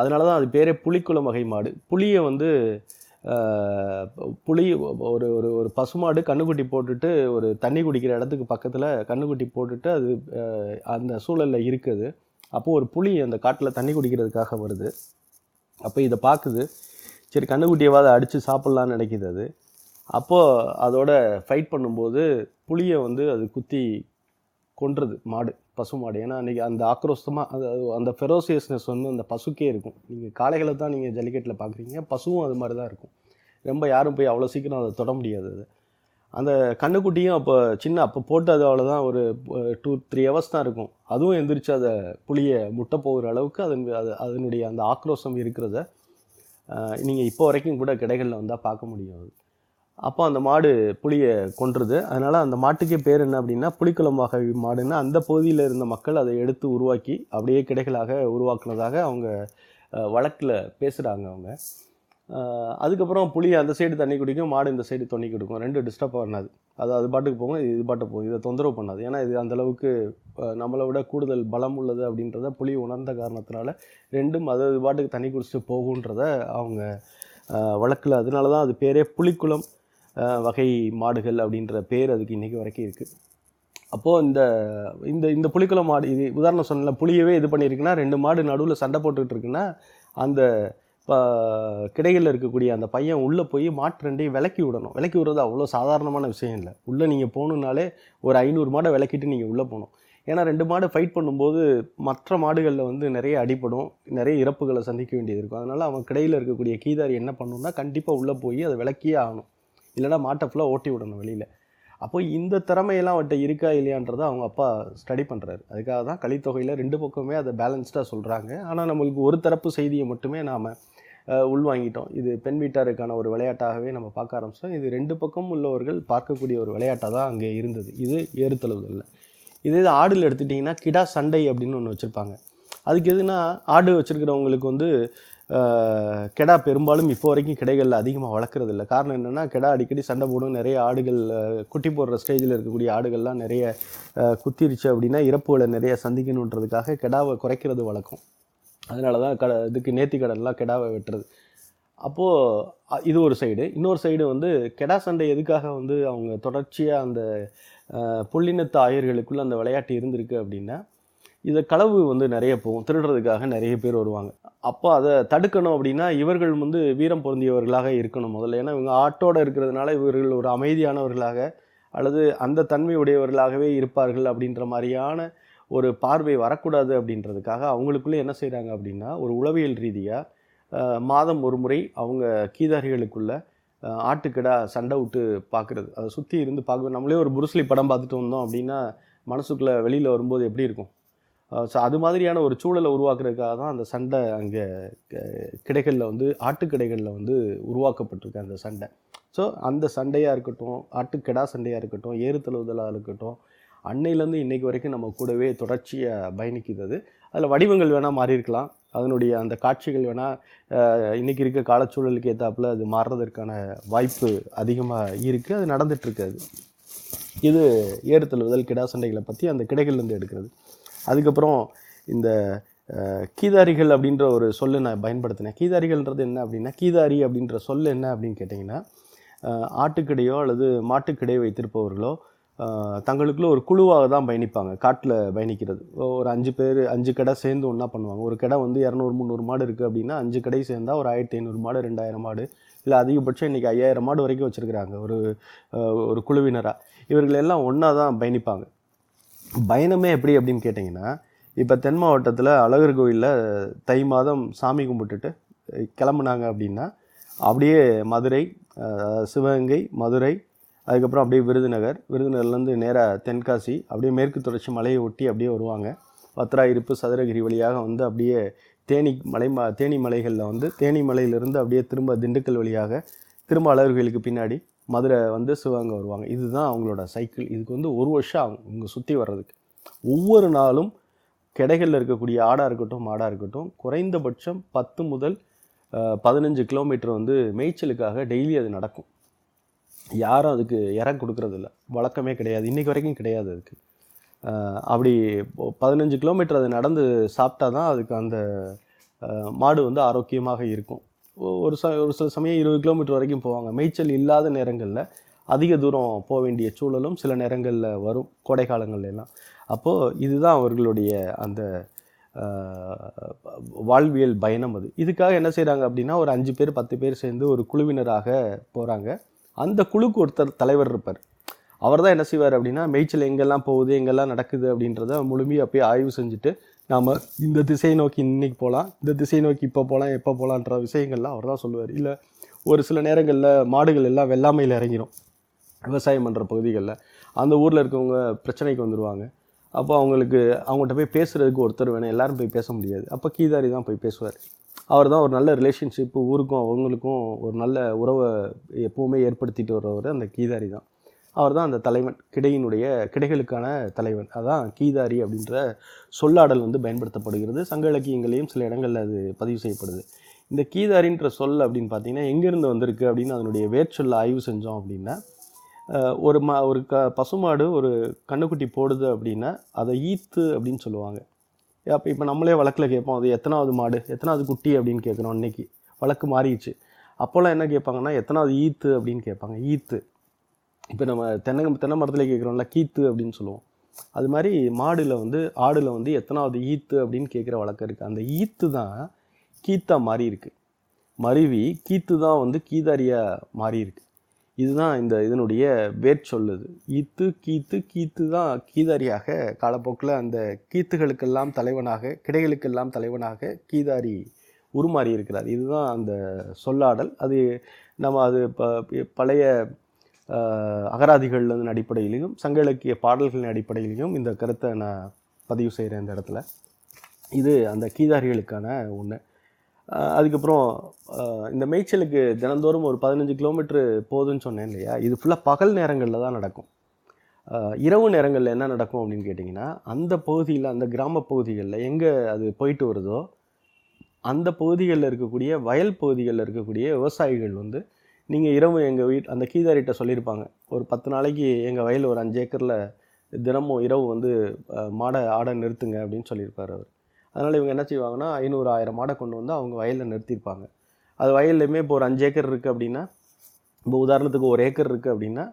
அதனால தான் அது பேரே புலிக்குளம் வகை மாடு. புலியை வந்து புலி ஒரு ஒரு ஒரு பசுமாடு கண்ணுக்குட்டி போட்டுட்டு ஒரு தண்ணி குடிக்கிற இடத்துக்கு பக்கத்தில் கண்ணுக்குட்டி போட்டுட்டு அது அந்த சூழலில் இருக்குது. அப்போது ஒரு புலி அந்த காட்டில் தண்ணி குடிக்கிறதுக்காக வருது. அப்போ இதை பார்க்குது, சரி கண்ணுக்குட்டியவாத அடித்து சாப்பிட்லான்னு நினைக்கிது. அது அப்போது அதோட ஃபைட் பண்ணும்போது புலியை வந்து அது குத்தி கொன்றுது மாடு, பசுமாடு. ஏன்னா அன்றைக்கி அந்த ஆக்ரோஷமாக அது அந்த ஃபெரோசியஸ்னஸ் வந்து அந்த பசுக்கே இருக்கும். நீங்கள் காளைகளை தான் நீங்கள் ஜல்லிக்கட்டில் பார்க்குறீங்க, பசுவும் அது மாதிரி தான் இருக்கும். ரொம்ப யாரும் போய் அவ்வளோ சீக்கிரம் அதை தொட முடியாது. அது அந்த கண்ணுக்குட்டியும் அப்போ சின்ன அப்போ போட்டு அது அவ்வளோதான், ஒரு டூ த்ரீ ஹவர்ஸ் தான் இருக்கும், அதுவும் எந்திரிச்சு அதை புளியை முட்டை போகிற அளவுக்கு அதன் அது அதனுடைய அந்த ஆக்ரோஷம் இருக்கிறத நீங்கள் இப்போ வரைக்கும் கூட கிடைகளில் வந்தால் பார்க்க முடியாது. அப்போ அந்த மாடு புளியை கொன்றுது. அதனால் அந்த மாட்டுக்கே பேர் என்ன அப்படின்னா புலிக்குளம் வகை மாடுன்னா, அந்த பகுதியில் இருந்த மக்கள் அதை எடுத்து உருவாக்கி அப்படியே கிடைகளாக உருவாக்குனதாக அவங்க வழக்கில் பேசுகிறாங்க அவங்க. அதுக்கப்புறம் புளி அந்த சைடு தண்ணி குடிக்கும், மாடு இந்த சைடு தண்ணி குடிக்கும், ரெண்டு டிஸ்டர்ப் பண்ணாது. அது அது பாட்டுக்கு போகும், இது பாட்டு போகும், இதை தொந்தரவு பண்ணாது. ஏன்னா இது அந்தளவுக்கு நம்மளை விட கூடுதல் பலம் உள்ளது அப்படின்றத புளி உணர்ந்த காரணத்தினால ரெண்டும் அது அது பாட்டுக்கு தண்ணி குடிச்சிட்டு போகுன்றத அவங்க வழக்கில். அதனால தான் அது பேரே புலிக்குளம் வகை மாடுகள் அப்படின்ற பேர் அதுக்கு இன்றைக்கி வரைக்கும் இருக்குது. அப்போது இந்த இந்த இந்த புலிக்குளம் மாடு, இது உதாரணம் சொன்னல, புளியவே இது பண்ணியிருக்குன்னா, ரெண்டு மாடு நடுவில் சண்டை போட்டுக்கிட்டு இருக்குன்னா, அந்த கிடைகளில் இருக்கக்கூடிய அந்த பையன் உள்ளே போய் மாட்டு ரெண்டையும் விலக்கி விடணும். விலக்கி விடுறது அவ்வளோ சாதாரணமான விஷயம் இல்லை. உள்ளே நீங்கள் போகணுன்னாலே ஒரு ஐநூறு மாடை விலக்கிட்டு நீங்கள் உள்ளே போகணும். ஏன்னா ரெண்டு மாடு ஃபைட் பண்ணும்போது மற்ற மாடுகளில் வந்து நிறைய அடிபடும், நிறைய இறப்புகளை சந்திக்க வேண்டியது இருக்கும். அதனால் அவன் கிடையில் இருக்கக்கூடிய கீதாரி என்ன பண்ணணுன்னா, கண்டிப்பாக உள்ளே போய் அதை விளக்கியே ஆகணும், இல்லைனா மாட்டை ஃபுல்லாக ஓட்டி விடணும் வெளியில். அப்போ இந்த திறமையெல்லாம் அவட்ட இருக்கா இல்லையான்றதை அவங்க அப்பா ஸ்டடி பண்ணுறாரு. அதுக்காக தான் கலித்தொகையில் ரெண்டு பக்கமே அதை பேலன்ஸ்டாக சொல்கிறாங்க. ஆனால் நம்மளுக்கு ஒரு தரப்பு செய்தியை மட்டுமே நாம் உள்வாங்கிட்டோம். இது பெண் வீட்டாருக்கான ஒரு விளையாட்டாகவே நம்ம பார்க்க ஆரம்பித்தோம். இது ரெண்டு பக்கம் உள்ளவர்கள் பார்க்கக்கூடிய ஒரு விளையாட்டாக தான் அங்கே இருந்தது. இது ஏறுதழுவுதலில். இதே இது ஆடில் எடுத்துட்டிங்கன்னா கிடா சண்டை அப்படின்னு ஒன்று வச்சுருப்பாங்க. அதுக்கு எதுனா, ஆடு வச்சுருக்கிறவங்களுக்கு வந்து கெடா பெரும்பாலும் இப்போ வரைக்கும் கிடைகளில் அதிகமாக வளர்க்குறது இல்லை. காரணம் என்னென்னா கெடா அடிக்கடி சண்டை போடும். நிறைய ஆடுகள் குட்டி போடுற ஸ்டேஜில் இருக்கக்கூடிய ஆடுகள்லாம் நிறைய குத்திருச்சு அப்படின்னா இறப்புகளை நிறைய சந்திக்கணுன்றதுக்காக கெடாவை குறைக்கிறது வழக்கம். அதனால தான் கட இதுக்கு நேர்த்தி கடன்லாம் கெடாவை வெட்டுறது. அப்போது இது ஒரு சைடு. இன்னொரு சைடு வந்து கெடா சண்டை எதுக்காக வந்து அவங்க தொடர்ச்சியாக அந்த புள்ளினத்து ஆயர்களுக்குள்ளே அந்த விளையாட்டு இருந்திருக்கு அப்படின்னா இதை களவு வந்து நிறைய போகும், திருடுறதுக்காக நிறைய பேர் வருவாங்க. அப்போ அதை தடுக்கணும் அப்படின்னா இவர்கள் வந்து வீரம் பொருந்தியவர்களாக இருக்கணும் முதல்ல. ஏன்னா இவங்க ஆட்டோடு இருக்கிறதுனால இவர்கள் ஒரு அமைதியானவர்களாக அல்லது அந்த தன்மையுடையவர்களாகவே இருப்பார்கள் அப்படின்ற மாதிரியான ஒரு பார்வை வரக்கூடாது அப்படின்றதுக்காக அவங்களுக்குள்ளே என்ன செய்கிறாங்க அப்படின்னா ஒரு உளவியல் ரீதியாக மாதம் ஒரு முறை அவங்க கீதாரிகளுக்குள்ளே ஆட்டுக்கடா சண்டை விட்டு பார்க்குறது, அதை சுற்றி இருந்து பார்க்க. நம்மளே ஒரு புருஸ்லி படம் பார்த்துட்டு வந்தோம் அப்படின்னா மனசுக்குள்ளே வெளியில் வரும்போது எப்படி இருக்கும்? ஸோ அது மாதிரியான ஒரு சூழலை உருவாக்குறதுக்காக தான் அந்த சண்டை அங்கே கிடைகளில் வந்து ஆட்டுக்கிடைகளில் வந்து உருவாக்கப்பட்டிருக்கு அந்த சண்டை. ஸோ அந்த சண்டையாக இருக்கட்டும், ஆட்டுக்கெடா சண்டையாக இருக்கட்டும், ஏறுதழுவுதலாக இருக்கட்டும், அன்னையிலேருந்து இன்றைக்கு வரைக்கும் நம்ம கூடவே தொடர்ச்சியாக பயணிக்கிறது. அதில் வடிவங்கள் வேணால் மாறி இருக்கலாம், அதனுடைய அந்த காட்சிகள் வேணால் இன்றைக்கி இருக்க காலச்சூழலுக்கு ஏற்றாப்புல அது மாறுறதற்கான வாய்ப்பு அதிகமாக இருக்குது, அது நடந்துகிட்ருக்காது. இது ஏறுதழுவுதல் கிடா சண்டைகளை பற்றி அந்த கிடைகள்லேருந்து எடுக்கிறது. அதுக்கப்புறம் இந்த கீதாரிகள் அப்படின்ற ஒரு சொல்லை நான் பயன்படுத்தினேன். கீதாரிகள்ன்றது என்ன அப்படின்னா, கீதாரி அப்படின்ற சொல் என்ன அப்படின்னு கேட்டிங்கன்னா ஆட்டுக்கிடையோ அல்லது மாட்டுக்கிடையோ வைத்திருப்பவர்களோ தங்களுக்குள்ள ஒரு குழுவாக தான் பயணிப்பாங்க. காட்டில் பயணிக்கிறது ஒரு அஞ்சு பேர் அஞ்சு கடை சேர்ந்து ஒன்றா பண்ணுவாங்க. ஒரு கடை வந்து இரநூறு முந்நூறு மாடு இருக்குது அப்படின்னா அஞ்சு கடை சேர்ந்தால் ஒரு ஆயிரத்தி ஐநூறு மாடு ரெண்டாயிரம் மாடு இல்லை அதிகபட்சம் இன்றைக்கி ஐயாயிரம் மாடு வரைக்கும் வச்சுருக்கிறாங்க ஒரு ஒரு குழுவினராக. இவர்களெல்லாம் ஒன்றா தான் பயணிப்பாங்க. பயணமே எப்படி அப்படின்னு கேட்டிங்கன்னா இப்போ தென் மாவட்டத்தில் அழகர் கோயிலில் தை மாதம் சாமி கும்பிட்டுட்டு கிளம்புனாங்க அப்படின்னா அப்படியே மதுரை, சிவகங்கை, மதுரை, அதுக்கப்புறம் அப்படியே விருதுநகர், விருதுநகர்லேருந்து நேராக தென்காசி, அப்படியே மேற்கு தொடர்ச்சி மலையை ஒட்டி அப்படியே வருவாங்க. வத்திராயிருப்பு, சதுரகிரி வழியாக வந்து அப்படியே தேனி மலை ம தேனி மலைகளில் வந்து தேனி மலையிலிருந்து அப்படியே திரும்ப திண்டுக்கல் வழியாக திரும்ப அழகர் கோயிலுக்கு பின்னாடி மதுரை வந்து சிவகங்கை வருவாங்க. இதுதான் அவங்களோட சைக்கிள். இதுக்கு வந்து ஒரு வருஷம் ஆகும் இங்கே சுற்றி வர்றதுக்கு. ஒவ்வொரு நாளும் கிடைகளில் இருக்கக்கூடிய ஆடாக இருக்கட்டும் மாடாக இருக்கட்டும் குறைந்தபட்சம் பத்து முதல் பதினஞ்சு கிலோமீட்டர் வந்து மேய்ச்சலுக்காக டெய்லி அது நடக்கும். யாரும் அதுக்கு இற கொடுக்குறதில்ல, வழக்கமே கிடையாது, இன்றைக்கி வரைக்கும் கிடையாது அதுக்கு. அப்படி பதினஞ்சு கிலோமீட்டர் அது நடந்து சாப்பிட்டா தான் அதுக்கு அந்த மாடு வந்து ஆரோக்கியமாக இருக்கும். ஒரு ச ஒரு சில சமயம் இருபது கிலோமீட்டர் வரைக்கும் போவாங்க. மேய்ச்சல் இல்லாத நேரங்களில் அதிக தூரம் போக வேண்டிய சூழலும் சில நேரங்களில் வரும் கோடை காலங்கள்லாம். அப்போது இதுதான் அவர்களுடைய அந்த வாழ்வியல் பயணம். அது இதுக்காக என்ன செய்கிறாங்க அப்படின்னா ஒரு அஞ்சு பேர் பத்து பேர் சேர்ந்து ஒரு குழுவினராக போகிறாங்க. அந்த குழுக்கு ஒருத்தர் தலைவர் இருப்பார். அவர் தான் என்ன செய்வார் அப்படின்னா மேய்ச்சல் எங்கெல்லாம் போகுது எங்கெல்லாம் நடக்குது அப்படின்றத முழுமையாக போய் ஆய்வு செஞ்சுட்டு நாம் இந்த திசையை நோக்கி இன்றைக்கி போகலாம், இந்த திசையை நோக்கி இப்போ போகலாம், எப்போ போகலான்ற விஷயங்கள்லாம் அவர் தான் சொல்லுவார். இல்லை ஒரு சில நேரங்களில் மாடுகள் எல்லாம் வெள்ளாமையில் இறங்கிடும். விவசாயம் பண்ணுற பகுதிகளில் அந்த ஊரில் இருக்கவங்க பிரச்சனைக்கு வந்துடுவாங்க. அப்போ அவங்களுக்கு அவங்கள்ட்ட போய் பேசுகிறதுக்கு ஒருத்தர் வேணும், எல்லோரும் போய் பேச முடியாது. அப்போ கீதாரி தான் போய் பேசுவார். அவர் தான் ஒரு நல்ல ரிலேஷன்ஷிப்பு ஊருக்கும் அவங்களுக்கும் ஒரு நல்ல உறவை எப்போவுமே ஏற்படுத்திட்டு வர்றவர் அந்த கீதாரி தான். அவர் தான் அந்த தலைவன், கிடையினுடைய கிடைகளுக்கான தலைவன். அதான் கீதாரி அப்படின்ற சொல்லாடல் வந்து பயன்படுத்தப்படுகிறது. சங்க இலக்கியங்களையும் சில இடங்களில் அது பதிவு செய்யப்படுது. இந்த கீதாரின்ற சொல் அப்படின்னு பார்த்தீங்கன்னா எங்கேருந்து வந்திருக்கு அப்படின்னு அதனுடைய வேர்ச்சொல்லை ஆய்வு செஞ்சோம் அப்படின்னா ஒரு மா ஒரு க பசுமாடு ஒரு கண்ணுக்குட்டி போடுது அப்படின்னா அதை ஈத்து அப்படின்னு சொல்லுவாங்க. அப்போ இப்போ நம்மளே வழக்கில் கேட்போம் அது எத்தனாவது மாடு எத்தனாவது குட்டி அப்படின்னு கேட்குறோம். இன்றைக்கி வழக்கு மாறிடுச்சு. அப்போல்லாம் என்ன கேட்பாங்கன்னா எத்தனாவது ஈத்து அப்படின்னு கேட்பாங்க. ஈத்து இப்போ நம்ம தென்னை தென்னை மரத்தில் கேட்குறோம்ல கீத்து அப்படின்னு சொல்லுவோம். அது மாதிரி மாடில் வந்து ஆடில் வந்து எத்தனாவது ஈத்து அப்படின்னு கேட்குற வழக்கம் இருக்குது. அந்த ஈத்து தான் கீத்தா மாறி இருக்குது. மருவி கீத்து தான் வந்து கீதாரியாக மாறி இருக்குது. இதுதான் இந்த இதனுடைய வேர் சொல்லுது. ஈத்து கீத்து கீத்து தான் கீதாரியாக காலப்போக்கில் அந்த கீத்துகளுக்கெல்லாம் தலைவனாக கிடைகளுக்கெல்லாம் தலைவனாக கீதாரி உருமாறி இருக்கிறார். இதுதான் அந்த சொல்லாடல். அது நம்ம அது பழைய அகராதிகளின் அடிப்படையிலையும் சங்க இலக்கிய பாடல்களின் அடிப்படையிலையும் இந்த கருத்தை நான் பதிவு செய்கிறேன் இந்த இடத்துல. இது அந்த கீதாரிகளுக்கான ஒன்று. அதுக்கப்புறம் இந்த மேய்ச்சலுக்கு தினந்தோறும் ஒரு பதினஞ்சு கிலோமீட்ரு போகுதுன்னு சொன்னேன் இல்லையா, இது ஃபுல்லாக பகல் நேரங்களில் தான் நடக்கும். இரவு நேரங்களில் என்ன நடக்கும் அப்படின்னு கேட்டிங்கன்னா அந்த பகுதியில் அந்த கிராம பகுதிகளில் எங்கே அது போயிட்டு வருதோ அந்த பகுதிகளில் இருக்கக்கூடிய வயல் பகுதிகளில் இருக்கக்கூடிய விவசாயிகள் வந்து நீங்கள் இரவு எங்கள் வீட் அந்த கீதாரிகிட்ட சொல்லியிருப்பாங்க, ஒரு பத்து நாளைக்கு எங்கள் வயல் ஒரு அஞ்சு ஏக்கரில் தினமும் இரவு வந்து மாடை ஆடை நிறுத்துங்க அப்படின்னு சொல்லியிருப்பார் அவர். அதனால் இவங்க என்ன செய்வாங்கன்னா ஐநூறு ஆயிரம் மாடை கொண்டு வந்து அவங்க வயலில் நிறுத்தியிருப்பாங்க. அது வயல்லையுமே இப்போ ஒரு அஞ்சு ஏக்கர் இருக்குது அப்படின்னா, இப்போ உதாரணத்துக்கு ஒரு ஏக்கர் இருக்குது அப்படின்னா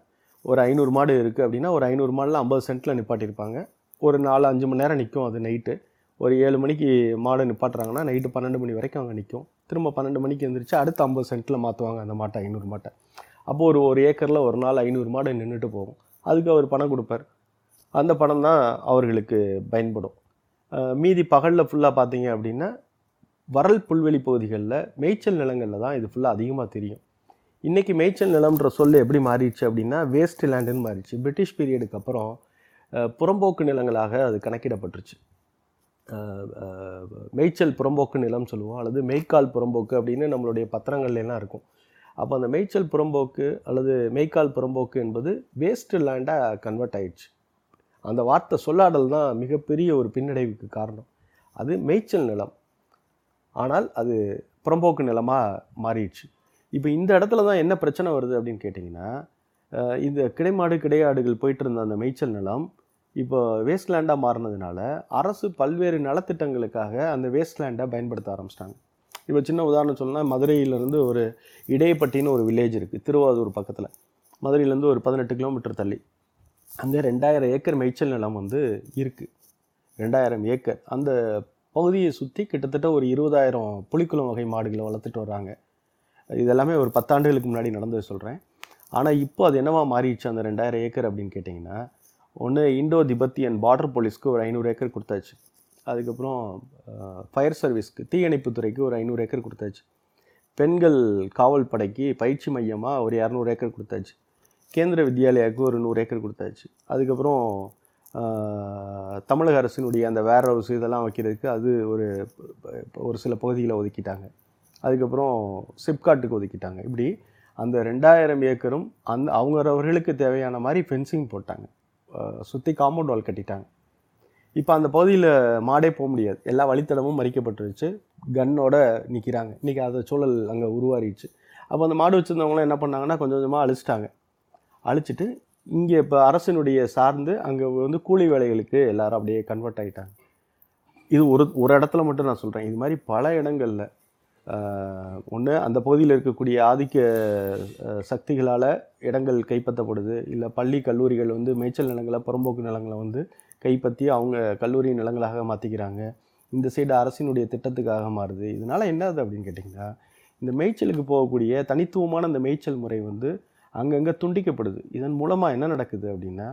ஒரு ஐநூறு மாடு இருக்குது அப்படின்னா ஒரு ஐநூறு மாடில் ஐம்பது சென்ட்டில் நிப்பாட்டியிருப்பாங்க. ஒரு நாலு அஞ்சு மணி நேரம் நிற்கும். அது நைட்டு ஒரு ஏழு மணிக்கு மாடு நிப்பாட்டுறாங்கன்னா நைட்டு பன்னெண்டு மணி வரைக்கும் அவங்க நிற்கும். திரும்ப பன்னெண்டு மணிக்கு எழுந்திரிச்சு அடுத்து ஐம்பது சென்ட்டில் மாற்றுவாங்க அந்த மாட்டை, ஐநூறு மாட்டை. அப்போது ஒரு ஒரு ஏக்கரில் ஒரு நாள் ஐநூறு மாடு நின்றுட்டு போகும். அதுக்கு அவர் பணம் கொடுப்பார். அந்த பணம் தான் அவர்களுக்கு பயன்படும். மீதி பகலில் ஃபுல்லாக பார்த்தீங்க அப்படின்னா வறல் புல்வெளி பகுதிகளில் மேய்ச்சல் நிலங்களில் தான் இது ஃபுல்லாக அதிகமாக தெரியும். இன்றைக்கி மேய்ச்சல் நிலம்ன்ற சொல் எப்படி மாறிடுச்சு அப்படின்னா வேஸ்ட் லேண்டுன்னு மாறிடுச்சு. பிரிட்டிஷ் பீரியடுக்கு அப்புறம் புறம்போக்கு நிலங்களாக அது கணக்கிடப்பட்டுருச்சு. மேய்ச்சல் புறம்போக்கு நிலம் சொல்லுவோம், அல்லது மேய்க்கால் புறம்போக்கு அப்படின்னு நம்மளுடைய பத்திரங்கள்லாம் இருக்கும். அப்போ அந்த மேய்ச்சல் புறம்போக்கு அல்லது மேய்க்கால் புறம்போக்கு என்பது வேஸ்ட் லேண்டாக கன்வெர்ட் ஆகிடுச்சு. அந்த வார்த்தை சொல்லாடல் தான் மிகப்பெரிய ஒரு பின்னடைவுக்கு காரணம். அது மேய்ச்சல் நிலம், ஆனால் அது புறம்போக்கு நிலமாக மாறிடுச்சு. இப்போ இந்த இடத்துல தான் என்ன பிரச்சனை வருது அப்படின்னு கேட்டிங்கன்னா, இந்த கிடைமாடு கிடையாடுகள் போயிட்டு இருந்த அந்த மேய்ச்சல் நிலம் இப்போ வேஸ்ட்லேண்டாக மாறினதுனால அரசு பல்வேறு நலத்திட்டங்களுக்காக அந்த வேஸ்ட்லேண்டை பயன்படுத்த ஆரம்பிச்சிட்டாங்க. இப்போ சின்ன உதாரணம் சொல்லணும்னா, மதுரையிலேருந்து ஒரு இடையப்பட்டின்னு ஒரு வில்லேஜ் இருக்குது, திருவாரூர் பக்கத்தில். மதுரையிலேருந்து ஒரு பதினெட்டு கிலோமீட்டர் தள்ளி அங்கே ரெண்டாயிரம் ஏக்கர் மேய்ச்சல் நிலம் வந்து இருக்குது. ரெண்டாயிரம் ஏக்கர் அந்த பகுதியை சுற்றி கிட்டத்தட்ட ஒரு இருபதாயிரம் புலிக்குளம் வகை மாடுகளை வளர்த்துட்டு வராங்க. இதெல்லாமே ஒரு பத்தாண்டுகளுக்கு முன்னாடி நடந்தது சொல்கிறேன். ஆனால் இப்போ அது என்னவா மாறிடுச்சு அந்த ரெண்டாயிரம் ஏக்கர் அப்படின்னு கேட்டிங்கன்னா, ஒன்று இண்டோ திபெத்தியன் பார்டர் போலீஸ்க்கு ஒரு ஐநூறு ஏக்கர் கொடுத்தாச்சு. அதுக்கப்புறம் ஃபயர் சர்வீஸ்க்கு தீயணைப்புத்துறைக்கு ஒரு ஐநூறு ஏக்கர் கொடுத்தாச்சு. பெண்கள் காவல்படைக்கு பயிற்சி மையமாக ஒரு இரநூறு ஏக்கர் கொடுத்தாச்சு. கேந்திர வித்யாலயாவுக்கு ஒரு நூறு ஏக்கர் கொடுத்தாச்சு. அதுக்கப்புறம் தமிழக அரசினுடைய அந்த வேர் ஹவுஸ் இதெல்லாம் வைக்கிறதுக்கு அது ஒரு ஒரு சில பகுதிகளை ஒதுக்கிட்டாங்க. அதுக்கப்புறம் சிப்காட்டுக்கு ஒதுக்கிட்டாங்க. இப்படி அந்த ரெண்டாயிரம் ஏக்கரும் அந்த அவங்கவர்களுக்கு தேவையான மாதிரி ஃபென்சிங் போட்டாங்க, சுற்றி காம்பவுண்ட் வால் கட்டிட்டாங்க. இப்போ அந்த பகுதியில் மாடே போக முடியாது, எல்லா வழித்தடமும் மறிக்கப்பட்டுருச்சு, கன்னோட நிற்கிறாங்க. இன்றைக்கி அதை சூழல் அங்கே உருவாகிடுச்சு. அப்போ அந்த மாடு வச்சுருந்தவங்களாம் என்ன பண்ணாங்கன்னா கொஞ்சம் கொஞ்சமாக அழிச்சிட்டாங்க. அழிச்சிட்டு இங்கே இப்போ அரசினுடைய சார்ந்து அங்கே வந்து கூலி வேலைகளுக்கு எல்லோரும் அப்படியே கன்வெர்ட் ஆகிட்டாங்க. இது ஒரு ஒரு இடத்துல மட்டும் நான் சொல்கிறேன், இது மாதிரி பல இடங்களில் ஒன்று அந்த பகுதியில் இருக்கக்கூடிய ஆதிக்க சக்திகளால் இடங்கள் கைப்பற்றப்படுது, இல்லை பள்ளி கல்லூரிகள் வந்து மேய்ச்சல் நிலங்களை புறம்போக்கு நிலங்களை வந்து கைப்பற்றி அவங்க கல்லூரி நிலங்களாக மாற்றிக்கிறாங்க. இந்த சைடு அரசினுடைய திட்டத்துக்காக மாறுது. இதனால் என்னது அப்படின்னு கேட்டிங்கன்னா, இந்த மேய்ச்சலுக்கு போகக்கூடிய தனித்துவமான இந்த மேய்ச்சல் முறை வந்து அங்கங்கே துண்டிக்கப்படுது. இதன் மூலமாக என்ன நடக்குது அப்படின்னா,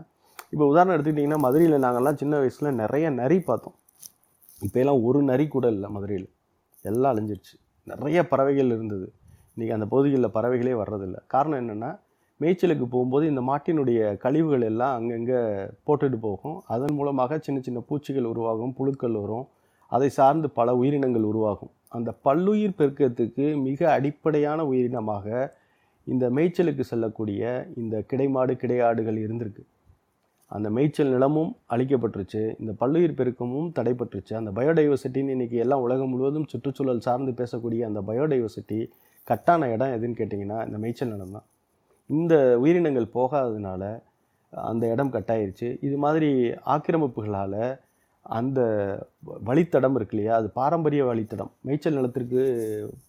இப்போ உதாரணம் எடுத்துக்கிட்டிங்கன்னா, மதுரையில் நாங்கள்லாம் சின்ன வயசில் நிறைய நரி பார்த்தோம். இப்போலாம் ஒரு நரி கூட இல்லை மதுரையில், எல்லாம் அழிஞ்சிருச்சு. நிறைய பறவைகள் இருந்தது, இன்றைக்கி அந்த பகுதிகளில் பறவைகளே வர்றதில்லை. காரணம் என்னென்னா, மேய்ச்சலுக்கு போகும்போது இந்த மாட்டினுடைய கழிவுகள் எல்லாம் அங்கங்கே போட்டுட்டு போகும். அதன் மூலமாக சின்ன சின்ன பூச்சிகள் உருவாகும், புழுக்கள் வரும், அதை சார்ந்து பல உயிரினங்கள் உருவாகும். அந்த பல்லுயிர் பெருக்கத்துக்கு மிக அடிப்படையான உயிரினமாக இந்த மேய்ச்சலுக்கு செல்லக்கூடிய இந்த கிடைமாடு கிடையாடுகள் இருந்திருக்கு. அந்த மேய்ச்சல் நிலமும் அழிக்கப்பட்டுருச்சு, இந்த பல்லுயிர் பெருக்கமும் தடைப்பட்டுருச்சு. அந்த பயோடைவர்சிட்டின்னு இன்றைக்கி எல்லாம் உலகம் முழுவதும் சுற்றுச்சூழல் சார்ந்து பேசக்கூடிய அந்த பயோடைவர்சிட்டி கட்டான இடம் எதுன்னு கேட்டிங்கன்னா இந்த மேய்ச்சல் நிலம் தான். இந்த உயிரினங்கள் போகாததுனால அந்த இடம் கட்டாயிருச்சு. இது மாதிரி ஆக்கிரமிப்புகளால் அந்த வழித்தடம் இருக்கு இல்லையா, அது பாரம்பரிய வழித்தடம். மேய்ச்சல் நிலத்திற்கு